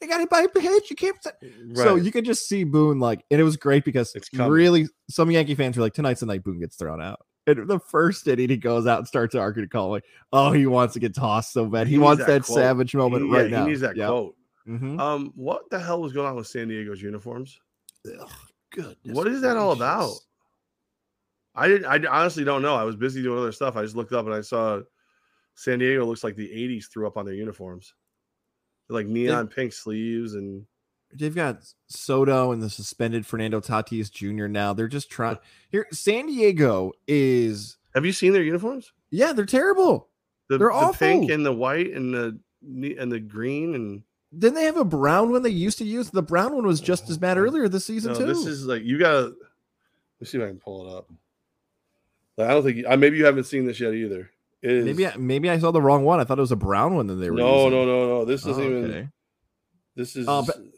They got hit by a pitch. You can't." Right. So you could just see Boone like, and it was great because it's really some Yankee fans were like, "Tonight's the night Boone gets thrown out." And the first inning, he goes out and starts arguing, calling, like, "Oh, he wants to get tossed so bad. He wants that Savage moment right now." He needs that quote. Mm-hmm. What the hell was going on with San Diego's uniforms? Ugh, goodness. What is that all about? I honestly don't know. I was busy doing other stuff. I just looked up and I saw. San Diego looks like the 80s threw up on their uniforms. They're like neon pink sleeves. And they've got Soto and the suspended Fernando Tatis Jr. now. They're just trying. Here, San Diego is. Have you seen their uniforms? Yeah, they're terrible. They're awful. The pink and the white and the green. And then they have a brown one they used to use. The brown one was just as bad earlier this season, too. This is like, you got to. Let's see if I can pull it up. I don't think. Maybe you haven't seen this yet either. Maybe I saw the wrong one. I thought it was a brown one that they were using. No. This isn't even. This is.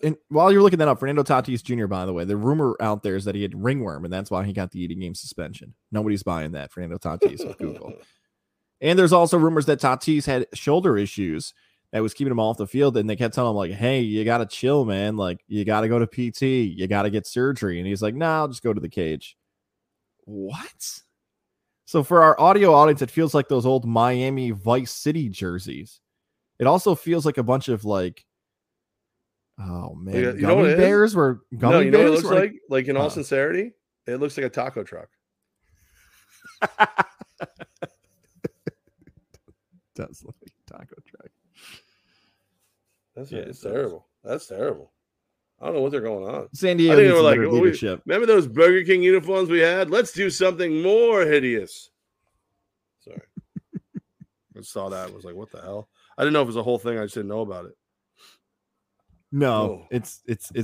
And while you're looking that up, Fernando Tatis Jr., by the way, the rumor out there is that he had ringworm, and that's why he got the 80-game suspension. Nobody's buying that, Fernando Tatis with Google. And there's also rumors that Tatis had shoulder issues that was keeping him off the field. And they kept telling him, like, hey, you got to chill, man. Like, you got to go to PT. You got to get surgery. And he's like, no, I'll just go to the cage. What? So for our audio audience, it feels like those old Miami Vice City jerseys. It also feels like a bunch of, like, oh, man, you know what bears were gummy bears? No, you know what it looks like? Like, in all sincerity, it looks like a taco truck. Does look like a taco truck. That's yeah, it's terrible. That's terrible. I don't know what they're going on. San Diego needs like, leadership. Remember those Burger King uniforms we had? Let's do something more hideous. Sorry. I saw that. I was like, what the hell? I didn't know if it was a whole thing. I just didn't know about it. No, it's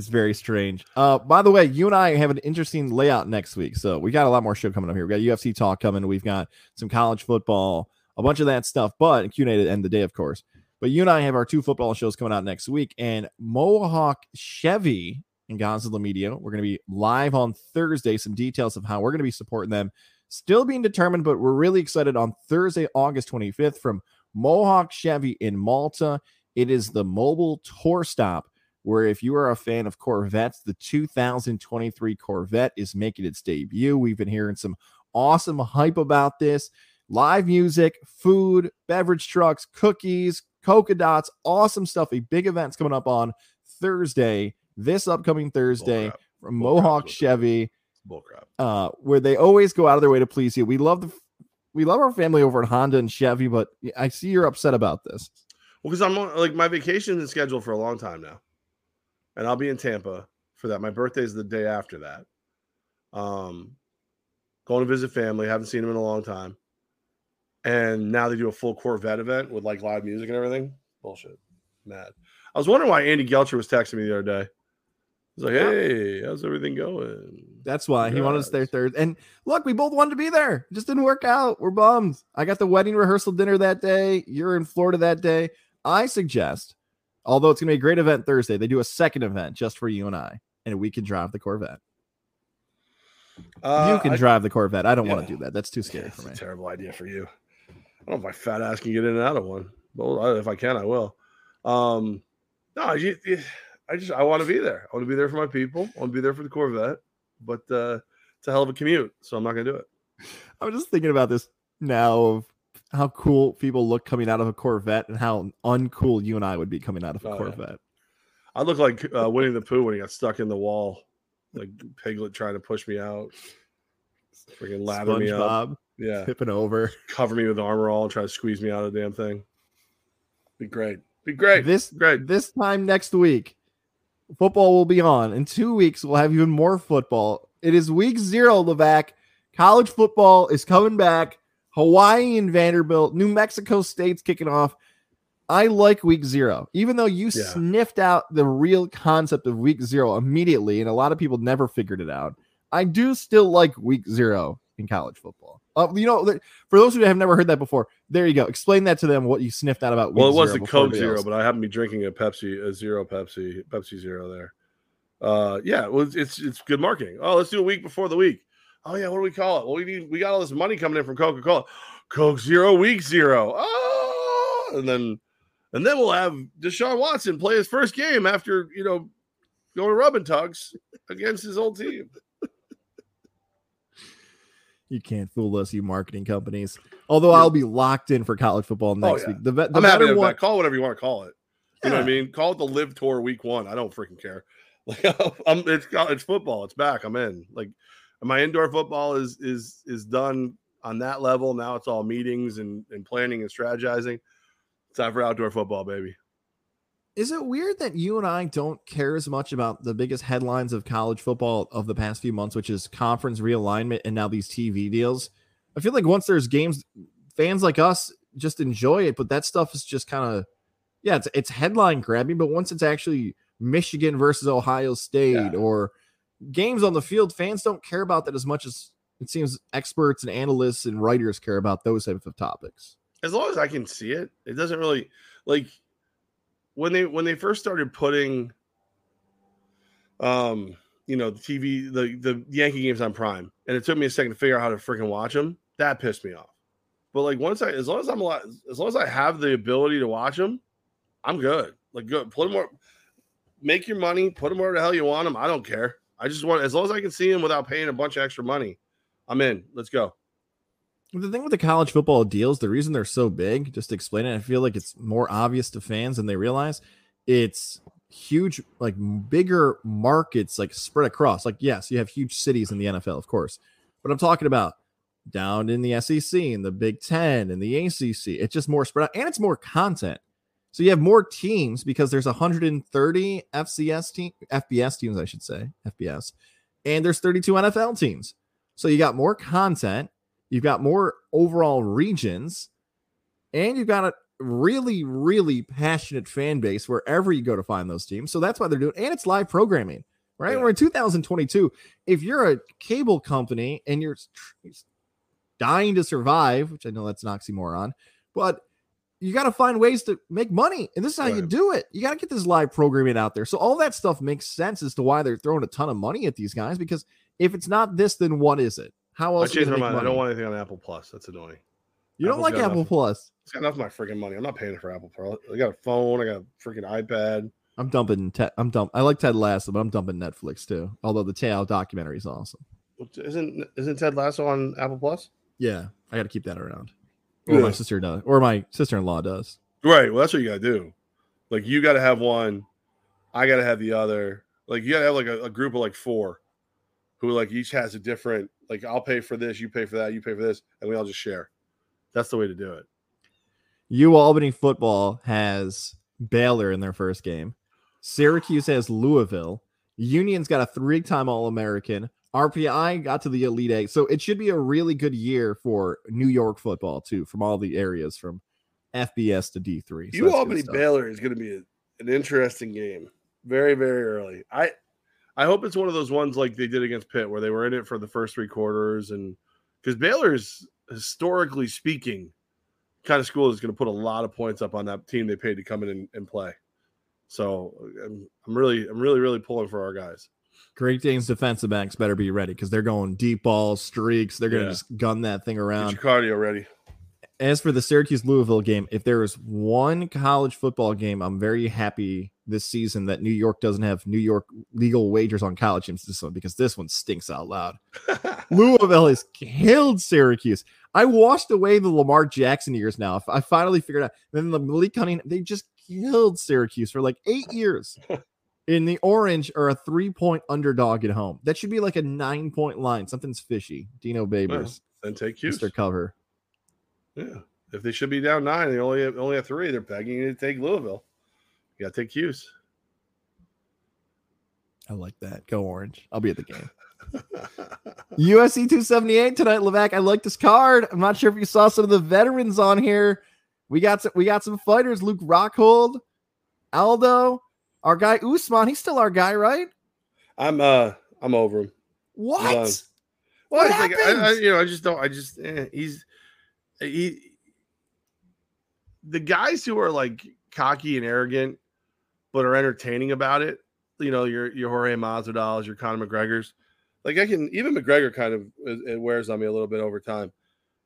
very strange. By the way, you and I have an interesting layout next week. So we got a lot more show coming up here. We got UFC talk coming. We've got some college football, a bunch of that stuff, but Q&A to end the day, of course. But you and I have our two football shows coming out next week, and Mohawk Chevy and Godzilla Media. We're going to be live on Thursday. Some details of how we're going to be supporting them still being determined, but we're really excited on Thursday, August 25th from Mohawk Chevy in Malta. It is the mobile tour stop, where if you are a fan of Corvettes, the 2023 Corvette is making its debut. We've been hearing some awesome hype about this. Live music, food, beverage trucks, cookies, polka dots, awesome stuff. A big event's coming up on Thursday, this upcoming Thursday, from Mohawk Chevy, where they always go out of their way to please you. We love our family over at Honda and Chevy, but I see you're upset about this. Well, because I'm on, like, my vacation is scheduled for a long time now. And I'll be in Tampa for that. My birthday is the day after that. Going to visit family. Haven't seen them in a long time. And now they do a full Corvette event with, like, live music and everything. Bullshit. Mad. I was wondering why Andy Gelcher was texting me the other day. He's like, hey, how's everything going? That's why. He wanted us there Thursday. And, look, we both wanted to be there. It just didn't work out. We're bummed. I got the wedding rehearsal dinner that day. You're in Florida that day. I suggest... although it's going to be a great event Thursday, they do a second event just for you and we can drive the Corvette. Drive the Corvette. I don't want to do that. That's too scary for me. That's a terrible idea for you. I don't know if my fat ass can get in and out of one. Well, if I can, I will. I want to be there. I want to be there for my people. I want to be there for the Corvette. But it's a hell of a commute, so I'm not going to do it. I was just thinking about this now of how cool people look coming out of a Corvette and how uncool you and I would be coming out of a Corvette. Yeah. I look like Winnie the Pooh when he got stuck in the wall, like Piglet trying to push me out, freaking lather me up, tipping over, cover me with armor all, try to squeeze me out of the damn thing. Be great. This time next week, football will be on. In 2 weeks, we'll have even more football. It is week 0, Levack. College football is coming back. Hawaii and Vanderbilt, New Mexico State's kicking off. I like week 0, even though you sniffed out the real concept of week 0 immediately, and a lot of people never figured it out. I do still like week 0 in college football. For those who have never heard that before, there you go. Explain that to them, what you sniffed out about week 0. Well, it was the Coke Zero, but I happen to be drinking a Pepsi Zero there. It's good marketing. Oh, let's do a week before the week. Oh, yeah, what do we call it? Well, we got all this money coming in from Coca-Cola. Coke 0, week 0. Oh! And then we'll have Deshaun Watson play his first game after, going to rub and tugs against his old team. You can't fool us, you marketing companies. Although I'll be locked in for college football next week. I'm happy to call whatever you want to call it. Yeah. You know what I mean? Call it the Live Tour week 1. I don't freaking care. Like, it's college football. It's back. I'm in. Like, my indoor football is done on that level. Now it's all meetings and planning and strategizing. It's time for outdoor football, baby. Is it weird that you and I don't care as much about the biggest headlines of college football of the past few months, which is conference realignment and now these TV deals? I feel like once there's games, fans like us just enjoy it, but that stuff is just kind of, it's headline grabbing, but once it's actually Michigan versus Ohio State or games on the field, fans don't care about that as much as it seems experts and analysts and writers care about those types of topics. As long as I can see it, it doesn't really, like, when they first started putting the TV, the Yankee games on Prime, and it took me a second to figure out how to freaking watch them, that pissed me off. But like, as long as I have the ability to watch them, I'm good. Like, good. Put them where, make your money. Put them where the hell you want them. I don't care. I just want, as long as I can see them without paying a bunch of extra money, I'm in. Let's go. The thing with the college football deals, the reason they're so big, just to explain it, I feel like it's more obvious to fans than they realize. It's huge, like bigger markets, like spread across. Like, yes, you have huge cities in the NFL, of course, but I'm talking about down in the SEC and the Big Ten and the ACC. It's just more spread out, and it's more content. So you have more teams because there's 130 FBS teams, I should say, FBS, and there's 32 NFL teams. So you got more content, you've got more overall regions, and you've got a really, really passionate fan base wherever you go to find those teams. So that's why they're doing, and it's live programming, right? Yeah. We're in 2022. If you're a cable company and you're dying to survive, which I know that's an oxymoron, but you got to find ways to make money. And this is how you do it. You got to get this live programming out there. So all that stuff makes sense as to why they're throwing a ton of money at these guys, because if it's not this, then what is it? How else? I changed my mind. I don't want anything on Apple Plus. That's annoying. You don't like Apple Plus? It's got enough of my freaking money. I'm not paying for Apple Plus. I got a phone. I got a freaking iPad. I'm dumping. I like Ted Lasso, but I'm dumping Netflix too. Although the Tao documentary is awesome. Isn't Ted Lasso on Apple Plus? Yeah, I got to keep that around. Or my sister does, or my sister-in-law does. Right. Well, that's what you gotta do. Like, you gotta have one, I gotta have the other. Like, you gotta have like a group of like four who like each has a different, like, I'll pay for this, you pay for that, you pay for this, and we all just share. That's the way to do it. Albany football has Baylor in their first game. Syracuse has Louisville. Union's got a 3-time All-American. RPI got to the Elite Eight. So it should be a really good year for New York football, too, from all the areas from FBS to D3. So Albany Baylor is going to be an interesting game very, very early. I hope it's one of those ones like they did against Pitt where they were in it for the first three quarters. And because Baylor's, historically speaking, kind of school is going to put a lot of points up on that team they paid to come in and play. So I'm really pulling for our guys. Great Dane's defensive backs better be ready because they're going deep ball streaks. They're going to just gun that thing around. Get your cardio ready. As for the Syracuse-Louisville game, if there is one college football game, I'm very happy this season that New York doesn't have New York legal wagers on college games this one, because this one stinks out loud. Louisville has killed Syracuse. I washed away the Lamar Jackson years now. I finally figured out. Then the Malik Cunningham, they just killed Syracuse for like 8 years. In the orange are a 3-point underdog at home. That should be like a 9-point line. Something's fishy. Dino Babers. Then take Hughes. Mr. Cover. Yeah. If they should be down 9, they only have 3. They're begging you to take Louisville. You got to take Hughes. I like that. Go orange. I'll be at the game. USC 278 tonight, Levack. I like this card. I'm not sure if you saw some of the veterans on here. We got some fighters. Luke Rockhold. Aldo. Our guy Usman, he's still our guy, right? I'm over him. What? Well, it's like, the guys who are like cocky and arrogant, but are entertaining about it. You know, your Jorge Masvidal's, your Conor McGregor's. Like, even McGregor kind of, it wears on me a little bit over time.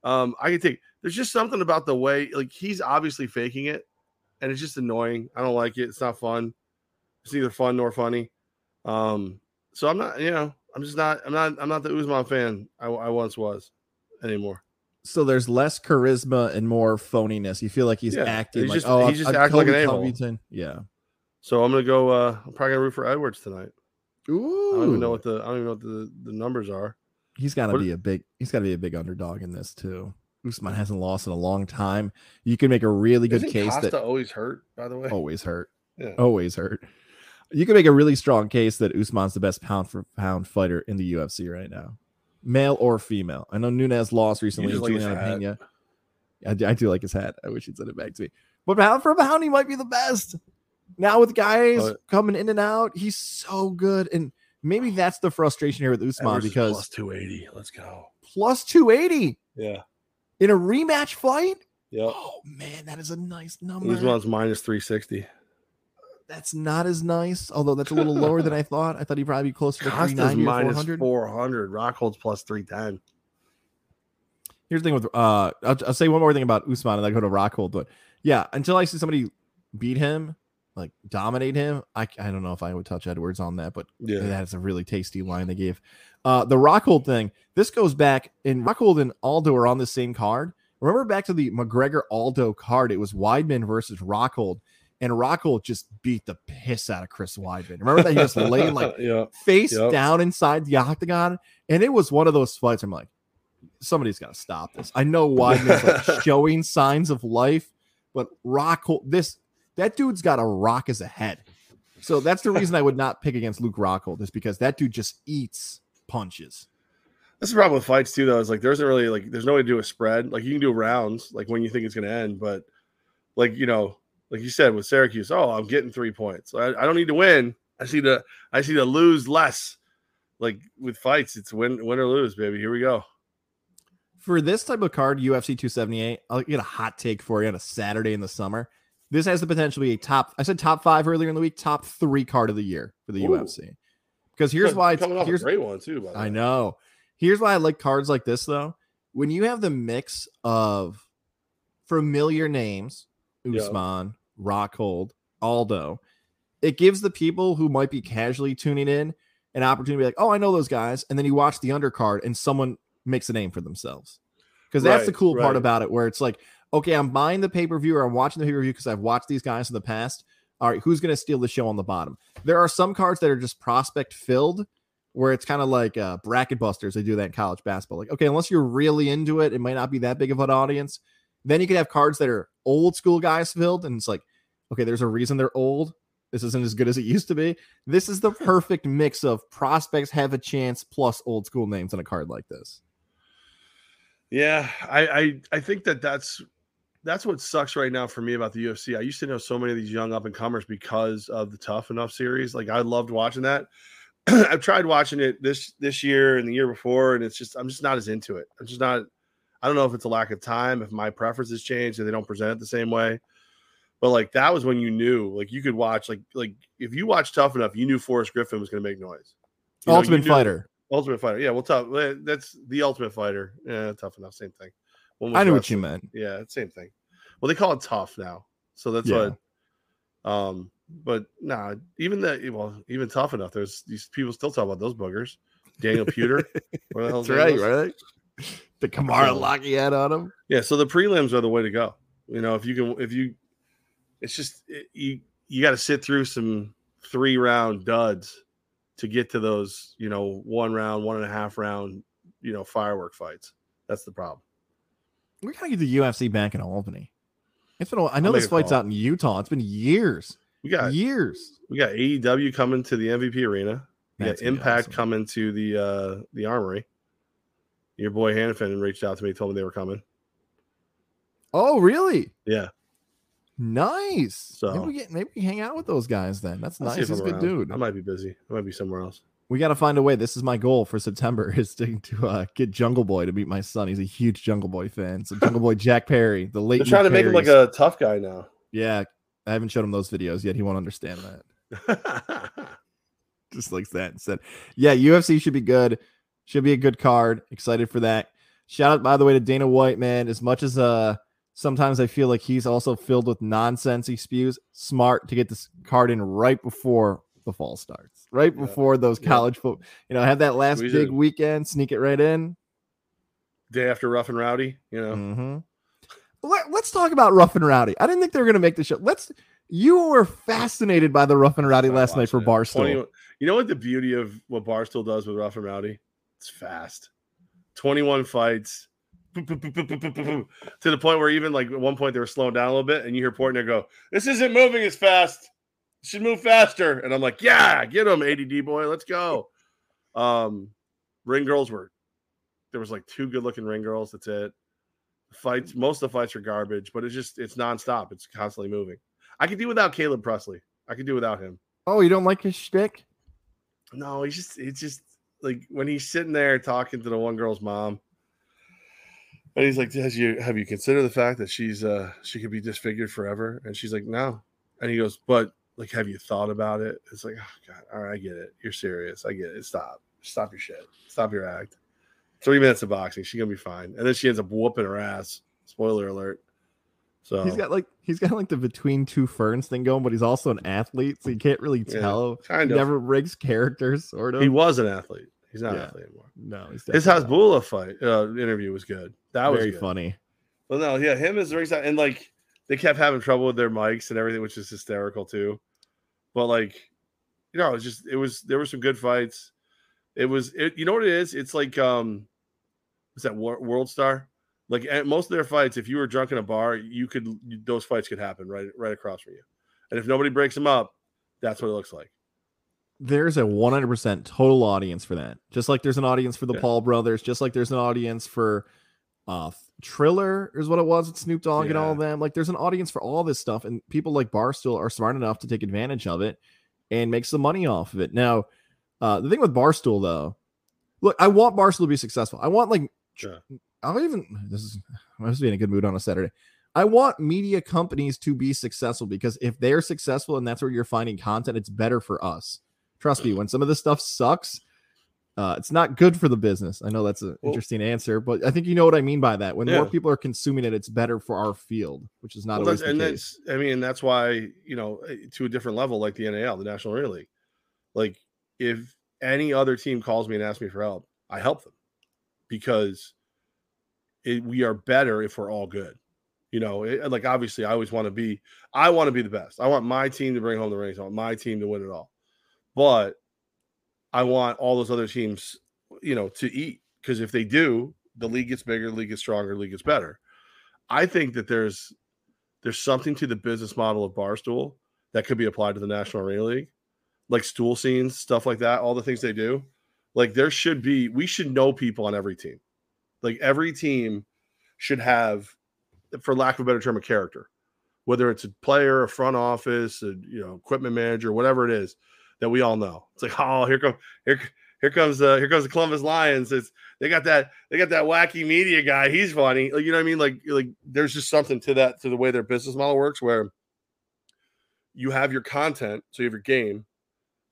There's just something about the way, like, he's obviously faking it, and it's just annoying. I don't like it. It's not fun. It's neither fun nor funny. So I'm not, I'm not the Usman fan I once was anymore. So there's less charisma and more phoniness. You feel like he's acting. He's just acting like an a-hole. Yeah. So I'm going to go, I'm probably going to root for Edwards tonight. Ooh. I don't even know what the numbers are. He's got to be a big underdog in this too. Usman hasn't lost in a long time. You can make a really good case Costa that always hurt, by the way, always hurt. You can make a really strong case that Usman's the best pound-for-pound fighter in the UFC right now, male or female. I know Nunes lost recently to Juliana Pena. I do like his hat. I wish he'd send it back to me. But pound-for-pound, he might be the best. Now with guys coming in and out, he's so good. And maybe that's the frustration here with Usman because plus 280. Let's go. Plus 280? Yeah. In a rematch fight? Yeah. Oh, man, that is a nice number. Usman's minus 360. That's not as nice, although that's a little lower than I thought. I thought he'd probably be closer to 390 or 400. -400. Rockhold's plus 310. Here's the thing with I'll say one more thing about Usman, and I go to Rockhold. But yeah, until I see somebody beat him, like dominate him. I don't know if I would touch Edwards on that, but yeah, that's a really tasty line they gave. The Rockhold thing, this goes back, and Rockhold and Aldo are on the same card. Remember back to the McGregor-Aldo card, it was Weidman versus Rockhold, and Rockhold just beat the piss out of Chris Weidman. Remember that he just laying like face down inside the octagon, and it was one of those fights I'm like, somebody's got to stop this. I know Weidman's like showing signs of life, but Rockhold, that dude's got a rock as a head. So that's the reason I would not pick against Luke Rockhold, is because that dude just eats punches. That's the problem with fights too, though. Is like there's no way to do a spread. Like you can do rounds, like when you think it's going to end, but like like you said with Syracuse, I'm getting 3 points. I don't need to win. I see to lose less. Like with fights, it's win or lose, baby. Here we go. For this type of card, UFC 278, I'll get a hot take for you on a Saturday in the summer. This has the potential to be top 5 earlier in the week, top 3 card of the year for the UFC. Because here's a great one too. By the way. I know. Here's why I like cards like this, though. When you have the mix of familiar names, Usman, Rockhold, Aldo, it gives the people who might be casually tuning in an opportunity to be like, I know those guys. And then you watch the undercard and someone makes a name for themselves. Because that's the cool part about it, where it's like, okay, I'm buying the pay-per-view or I'm watching the pay-per-view because I've watched these guys in the past. All right, who's going to steal the show on the bottom? There are some cards that are just prospect-filled, where it's kind of like bracket busters. They do that in college basketball. Like, okay, unless you're really into it, it might not be that big of an audience. Then you can have cards that are old school guys filled. And it's like, okay, there's a reason they're old. This isn't as good as it used to be. This is the perfect mix of prospects have a chance plus old school names on a card like this. Yeah. I think that's what sucks right now for me about the UFC. I used to know so many of these young up and comers because of the Tough Enough series. Like I loved watching that. I've tried watching it this year and the year before, and it's just, I'm just not as into it. I'm just not, I don't know if it's a lack of time, if my preference has changed and they don't present it the same way, but like, that was when you knew, like you could watch, like if you watch Tough Enough, you knew Forrest Griffin was going to make noise. Ultimate Fighter. Yeah. Well, tough. That's the Ultimate Fighter. Yeah. Tough Enough. Same thing. I knew what you meant. Yeah. Same thing. Well, they call it tough now. So that's what, but nah, even Tough Enough, there's these people still talk about those buggers. Daniel Pewter. That's right? The Kamara Locke had on him. Yeah, so the prelims are the way to go. You know, you got to sit through some 3-round duds to get to those, 1 round, 1.5 round, firework fights. That's the problem. We got to get the UFC back in Albany. It's been I know this fight's out in Utah. It's been years. We got AEW coming to the MVP Arena. We got Impact coming to the Armory. Your boy Hannafin reached out to me, told me they were coming. Oh, really? Yeah. Nice. So maybe we hang out with those guys then. That's nice. He's a good dude. I might be busy. I might be somewhere else. We got to find a way. This is my goal for September, is to get Jungle Boy to meet my son. He's a huge Jungle Boy fan. So Jungle Boy Jack Perry, the late. They're trying to make him like a tough guy now. Yeah. I haven't showed him those videos yet. He won't understand that. Just likes that instead. Yeah, UFC should be good. Should be a good card. Excited for that. Shout out, by the way, to Dana White, man. As much as sometimes I feel like he's also filled with nonsense he spews, smart to get this card in right before the fall starts. Right before those college football. Have that last big weekend. Sneak it right in. Day after Rough and Rowdy, Mm-hmm. Let's talk about Rough and Rowdy. I didn't think they were going to make the show. You were fascinated by the Rough and Rowdy last night for Barstool. You know what the beauty of what Barstool does with Rough and Rowdy? It's fast. 21 fights. To the point where even like at one point they were slowing down a little bit and you hear Portner go, "This isn't moving as fast. It should move faster." And I'm like, yeah, get him, ADD boy. Let's go. Ring girls there was like 2 good looking ring girls. That's it. Fights, most of the fights are garbage, but it's nonstop. It's constantly moving. I could do without Caleb Presley. I could do without him. Oh, you don't like his shtick? No, it's just like when he's sitting there talking to the one girl's mom, and he's like, "Have you considered the fact that she's she could be disfigured forever?" And she's like, "No." And he goes, "But like, have you thought about it?" It's like, "Oh God, all right, I get it. You're serious. I get it. Stop your shit. Stop your act." 3 minutes of boxing, she's gonna be fine. And then she ends up whooping her ass. Spoiler alert. So he's got like the between two ferns thing going, but he's also an athlete, so you can't really tell. Yeah, kind of. He never breaks character, sort of. He was an athlete. He's not an athlete anymore. No, he's his Hasbulla fight interview was good. That was very funny. Well, no, yeah, him is ringside, and like they kept having trouble with their mics and everything, which is hysterical too. But like, you know, it was there were some good fights. You know what it is? It's like is that World Star? Like at most of their fights, if you were drunk in a bar, those fights could happen right across from you, and if nobody breaks them up, that's what it looks like. There's a 100% total audience for that. Just like there's an audience for the Paul brothers. Just like there's an audience for Triller is what it was at Snoop Dogg and all of them. Like there's an audience for all this stuff, and people like Barstool are smart enough to take advantage of it and make some money off of it. Now, the thing with Barstool though, look, I want Barstool to be successful. I want like. Sure. I must be in a good mood on a Saturday. I want media companies to be successful, because if they're successful and that's where you're finding content, it's better for us. Trust me, when some of this stuff sucks, it's not good for the business. I know that's an interesting answer, but I think you know what I mean by that. When more people are consuming it, it's better for our field, which is not always the case. I mean, that's why, you know, to a different level, like the NAL, the National Arena League, like if any other team calls me and asks me for help, I help them, because we are better if we're all good, you know. Like obviously, I want to be the best. I want my team to bring home the rings. I want my team to win it all, but I want all those other teams, you know, to eat, because if they do, the league gets bigger, the league gets stronger, the league gets better. I think that there's something to the business model of Barstool that could be applied to the National Arena League, like stool scenes, stuff like that. All the things they do, like we should know people on every team. Like every team should have, for lack of a better term, a character, whether it's a player, a front office, equipment manager, whatever it is that we all know. It's like, oh, here comes the Columbus Lions. They got that wacky media guy. He's funny. Like, you know what I mean? Like there's just something to that, to the way their business model works, where you have your content, so you have your game,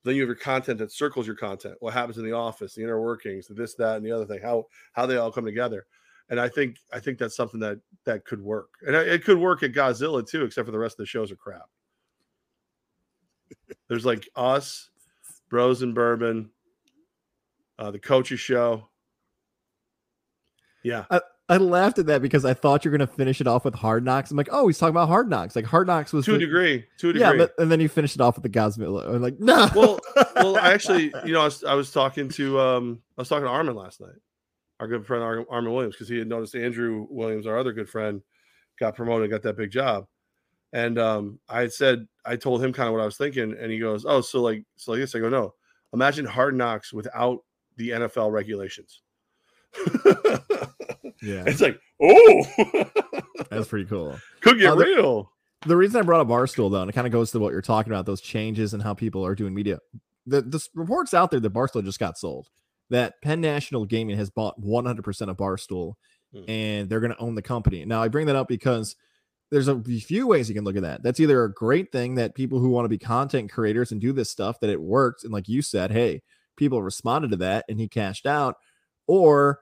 then you have your content that circles your content. What happens in the office, the inner workings, the this, that, and the other thing, how they all come together. And I think that's something that could work. And it could work at Godzilla too, except for the rest of the shows are crap. There's like us, Bros and Bourbon, the Coaches Show. Yeah. I laughed at that because I thought you were going to finish it off with Hard Knocks. I'm like, oh, he's talking about Hard Knocks. Like Hard Knocks was to a degree. Yeah, but, and then you finished it off with the Godzilla. I'm like, no. Well, I actually, you know, I was talking to Armin last night, our good friend Armin Williams, because he had noticed Andrew Williams, our other good friend, got promoted, got that big job, and I told him kind of what I was thinking, and he goes, oh, so like this. I go, no, imagine Hard Knocks without the NFL regulations. Yeah, it's like, oh, that's pretty cool. Could get real. The reason I brought up Barstool though, and it kind of goes to what you're talking about, those changes and how people are doing media. The reports out there that Barstool just got sold, that Penn National Gaming has bought 100% of Barstool, and they're going to own the company. Now I bring that up because there's a few ways you can look at that. That's either a great thing that people who want to be content creators and do this stuff, that it worked, and like you said, hey, people responded to that and he cashed out, or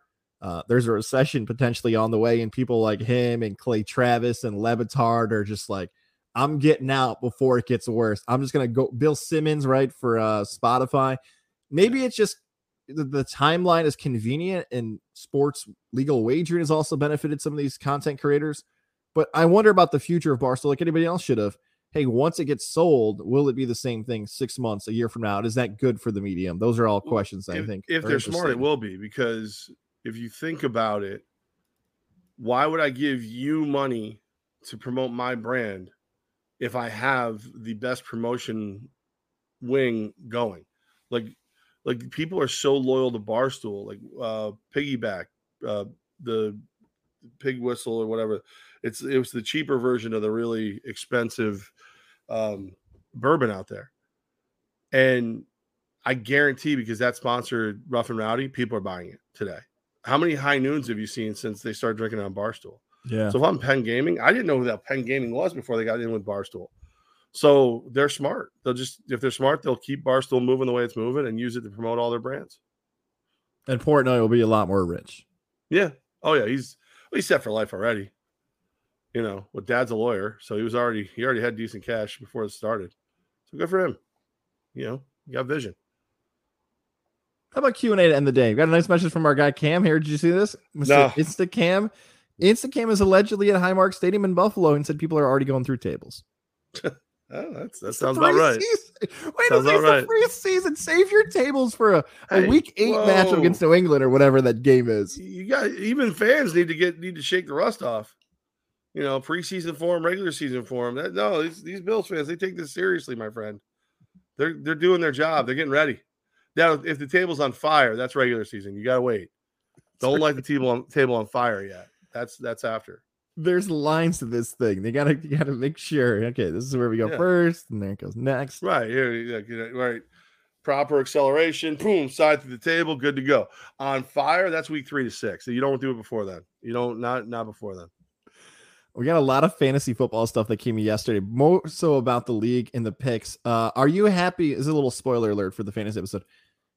there's a recession potentially on the way, and people like him and Clay Travis and Levitard are just like, I'm getting out before it gets worse. I'm just going to go. Bill Simmons, right, for Spotify. Maybe it's just the timeline is convenient, and sports legal wagering has also benefited some of these content creators. But I wonder about the future of Barstool, like anybody else should have. Hey, once it gets sold, will it be the same thing 6 months, a year from now? Is that good for the medium? Those are all questions that I think. If they're smart, it will be, because if you think about it, why would I give you money to promote my brand if I have the best promotion wing going? Like people are so loyal to Barstool, like Piggyback, the Pig Whistle or whatever. It was the cheaper version of the really expensive bourbon out there. And I guarantee, because that sponsored Rough and Rowdy, people are buying it today. How many high noons have you seen since they started drinking on Barstool? Yeah. So if I'm Penn Gaming, I didn't know who that Penn Gaming was before they got in with Barstool. So they're smart. If they're smart, they'll keep Barstool moving the way it's moving and use it to promote all their brands. And Portnoy will be a lot more rich. Yeah. Oh yeah, he's set for life already. you know, well, Dad's a lawyer, so he already had decent cash before it started. So good for him. You know, you got vision. How about Q&A to end the day? We got a nice message from our guy Cam here. Did you see this? No. Instacam. Instacam is allegedly at Highmark Stadium in Buffalo and said people are already going through tables. That sounds about right. Wait, sounds about right. Free season. Save your tables for a week 8 matchup against New England or whatever that game is. You got even fans need to shake the rust off. You know, preseason form, regular season form. These Bills fans, they take this seriously, my friend. They're doing their job. They're getting ready. Now, if the table's on fire, that's regular season. You gotta wait. Don't light the table on fire yet. That's after. There's lines to this thing. You gotta make sure. Okay, this is where we go first, and there it goes next. Right here, right. Proper acceleration. Boom, side through the table. Good to go. On fire. That's week 3 to 6. So you don't do it before then. You don't not before then. We got a lot of fantasy football stuff that came yesterday. More so about the league and the picks. Are you happy? This is a little spoiler alert for the fantasy episode.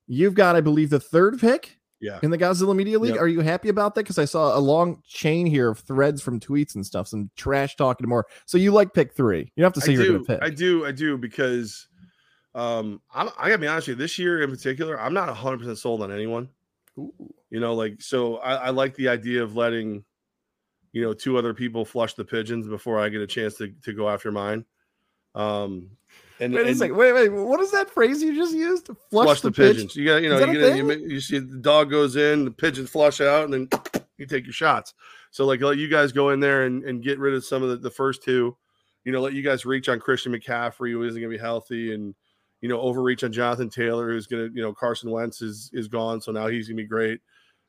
You've got, I believe, the 3rd pick. Yeah. In the Godzilla Media League. Yep. Are you happy about that? Because I saw a long chain here of threads from tweets and stuff, some trash talking and more. So you like pick 3. You don't have to say you're going to pick. I do, because I got to be honest with you, this year in particular, I'm not 100% sold on anyone. Ooh. You know, like, so I like the idea of letting, you know, 2 other people flush the pigeons before I get a chance to go after mine. Wait, what is that phrase you just used? Flush the pigeons. You got, you know, you see the dog goes in, the pigeons flush out, and then you take your shots. So, like, let you guys go in there and get rid of some of the first 2. You know, let you guys reach on Christian McCaffrey, who isn't going to be healthy, and, you know, overreach on Jonathan Taylor, who's going to, you know, Carson Wentz is gone, so now he's going to be great.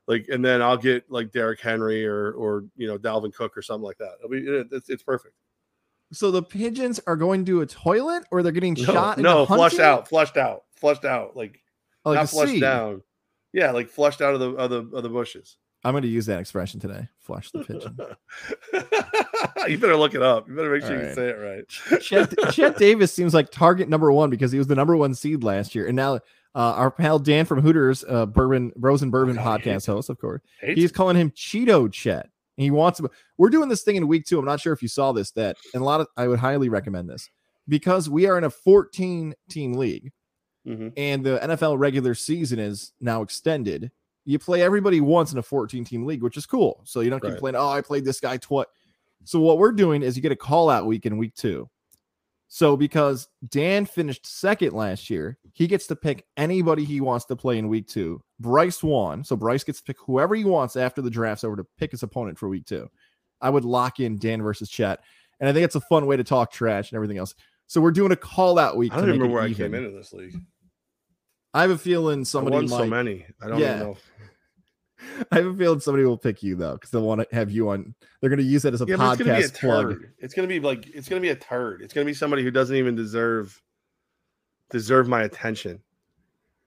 Like, and then I'll get, like, Derrick Henry or you know, Dalvin Cook or something like that. It'll be, it's perfect. So the pigeons are going to a toilet, or they're getting shot? No, flushed out. Like not flushed down. Yeah, like flushed out of the bushes. I'm going to use that expression today. Flush the pigeon. You better look it up. You better make sure you say it right. Chet Davis seems like target number 1 because he was the number 1 seed last year, and now our pal Dan from Hooters, Bros and Bourbon podcast host, of course, he's calling him Cheeto Chet. And he wants to, we're doing this thing in week 2. I'm not sure if you saw this, that, and I would highly recommend this because we are in a 14-team league, and the NFL regular season is now extended. You play everybody once in a 14-team league, which is cool. So you don't complain, oh, I played this guy twice. So what we're doing is you get a call-out week in week 2. So because Dan finished 2nd last year, he gets to pick anybody he wants to play in week 2. Bryce won, so Bryce gets to pick whoever he wants after the draft's over to pick his opponent for week 2. I would lock in Dan versus Chet, and I think it's a fun way to talk trash and everything else. So we're doing a call-out week. I don't remember where I came into this league. I have a feeling somebody won so many. I don't even know. I have a feeling somebody will pick you though, because they'll want to have you on. They're going to use that as a podcast plug. It's going to be a turd. It's going to be somebody who doesn't even deserve my attention.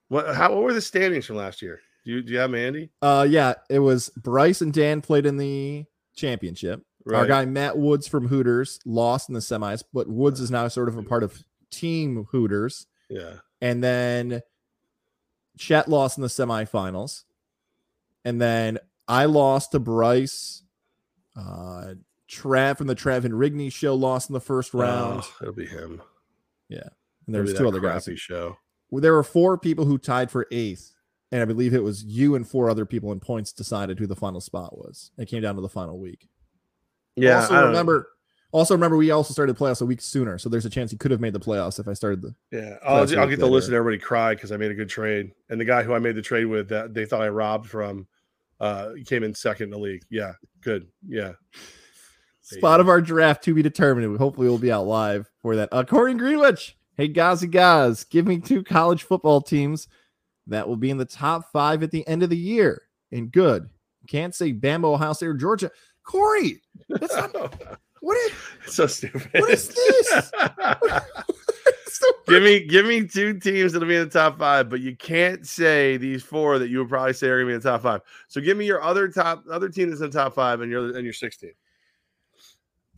What were the standings from last year? Do you have them, Andy? Yeah, it was Bryce and Dan played in the championship. Right. Our guy Matt Woods from Hooters lost in the semis, but Woods is now sort of a part of Team Hooters. Yeah, and then Chet lost in the semifinals. And then I lost to Bryce. Trav from the Trav and Rigney show lost in the first round. Oh, it'll be him. Yeah. And there's 2 other guys. Show. Well, there were 4 people who tied for 8th. And I believe it was you and 4 other people in points decided who the final spot was. It came down to the final week. Yeah. Also remember we also started the playoffs a week sooner. So there's a chance you could have made the playoffs if I started the. Yeah. I'll get to listen to everybody cry because I made a good trade. And the guy who I made the trade with that they thought I robbed from came in 2nd in the league. Yeah. Good. Yeah. Spot of our draft to be determined. Hopefully we'll be out live for that. Corey Greenwich. Hey, guys, give me 2 college football teams that will be in the top 5 at the end of the year. And good. Can't say Bama, Ohio State, or Georgia. Corey, that's not. What is so stupid? What is this? So give me 2 teams that'll be in the top 5, but you can't say these 4 that you would probably say are gonna be in the top 5. So give me your other team that's in the top 5 and your 6th team.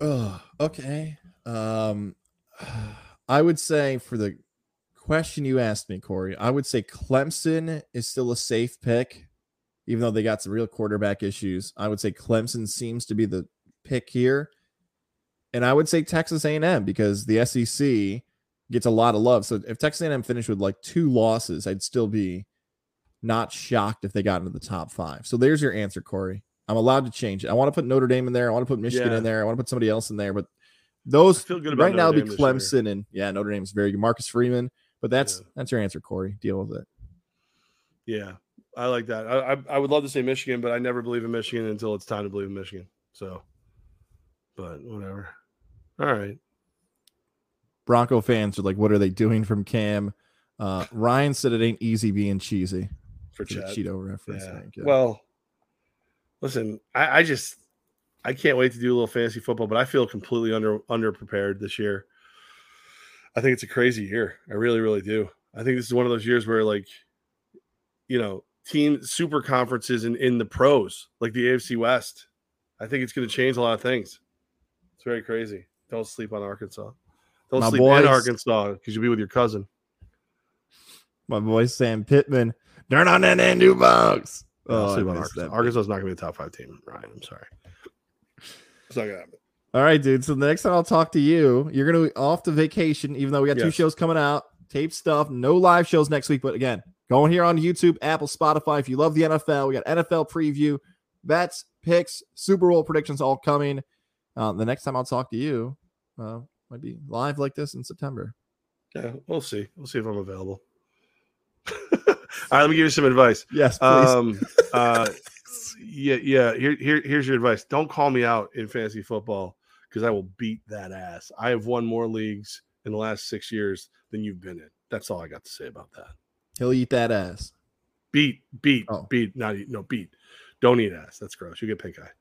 Oh, okay. I would say for the question you asked me, Corey, I would say Clemson is still a safe pick, even though they got some real quarterback issues. I would say Clemson seems to be the pick here. And I would say Texas A&M, because the SEC gets a lot of love. So if Texas A&M finished with like 2 losses, I'd still be not shocked if they got into the top 5. So there's your answer, Corey. I'm allowed to change it. I want to put Notre Dame in there. I want to put Michigan in there. I want to put somebody else in there. But those right now would be Clemson and Notre Dame's very good. Marcus Freeman. But that's your answer, Corey. Deal with it. Yeah, I like that. I would love to say Michigan, but I never believe in Michigan until it's time to believe in Michigan. So, but whatever. All right. Bronco fans are like, what are they doing from Cam? Ryan said it ain't easy being cheesy. For Cheeto reference. Yeah. Well, listen, I can't wait to do a little fantasy football, but I feel completely underprepared this year. I think it's a crazy year. I really, really do. I think this is one of those years where, like, team super conferences in the pros, like the AFC West. I think it's going to change a lot of things. It's very crazy. Don't sleep on Arkansas. Don't sleep in Arkansas because you'll be with your cousin. My boy Sam Pittman. Turn on that and do bugs. Oh, sleep on Arkansas. Arkansas is not going to be a top 5 team, Ryan. I'm sorry. It's not going to happen. All right, dude. So the next time I'll talk to you, you're going to be off to vacation, even though we got 2 shows coming out, tape stuff, no live shows next week. But again, going here on YouTube, Apple, Spotify. If you love the NFL, we got NFL preview, bets, picks, Super Bowl predictions all coming. The next time I'll talk to you might be live like this in September. Yeah, we'll see. We'll see if I'm available. All right, let me give you some advice. Yes, please. Here's your advice. Don't call me out in fantasy football because I will beat that ass. I have won more leagues in the last 6 years than you've been in. That's all I got to say about that. He'll eat that ass. Beat. Beat. Don't eat ass. That's gross. You get pink eye.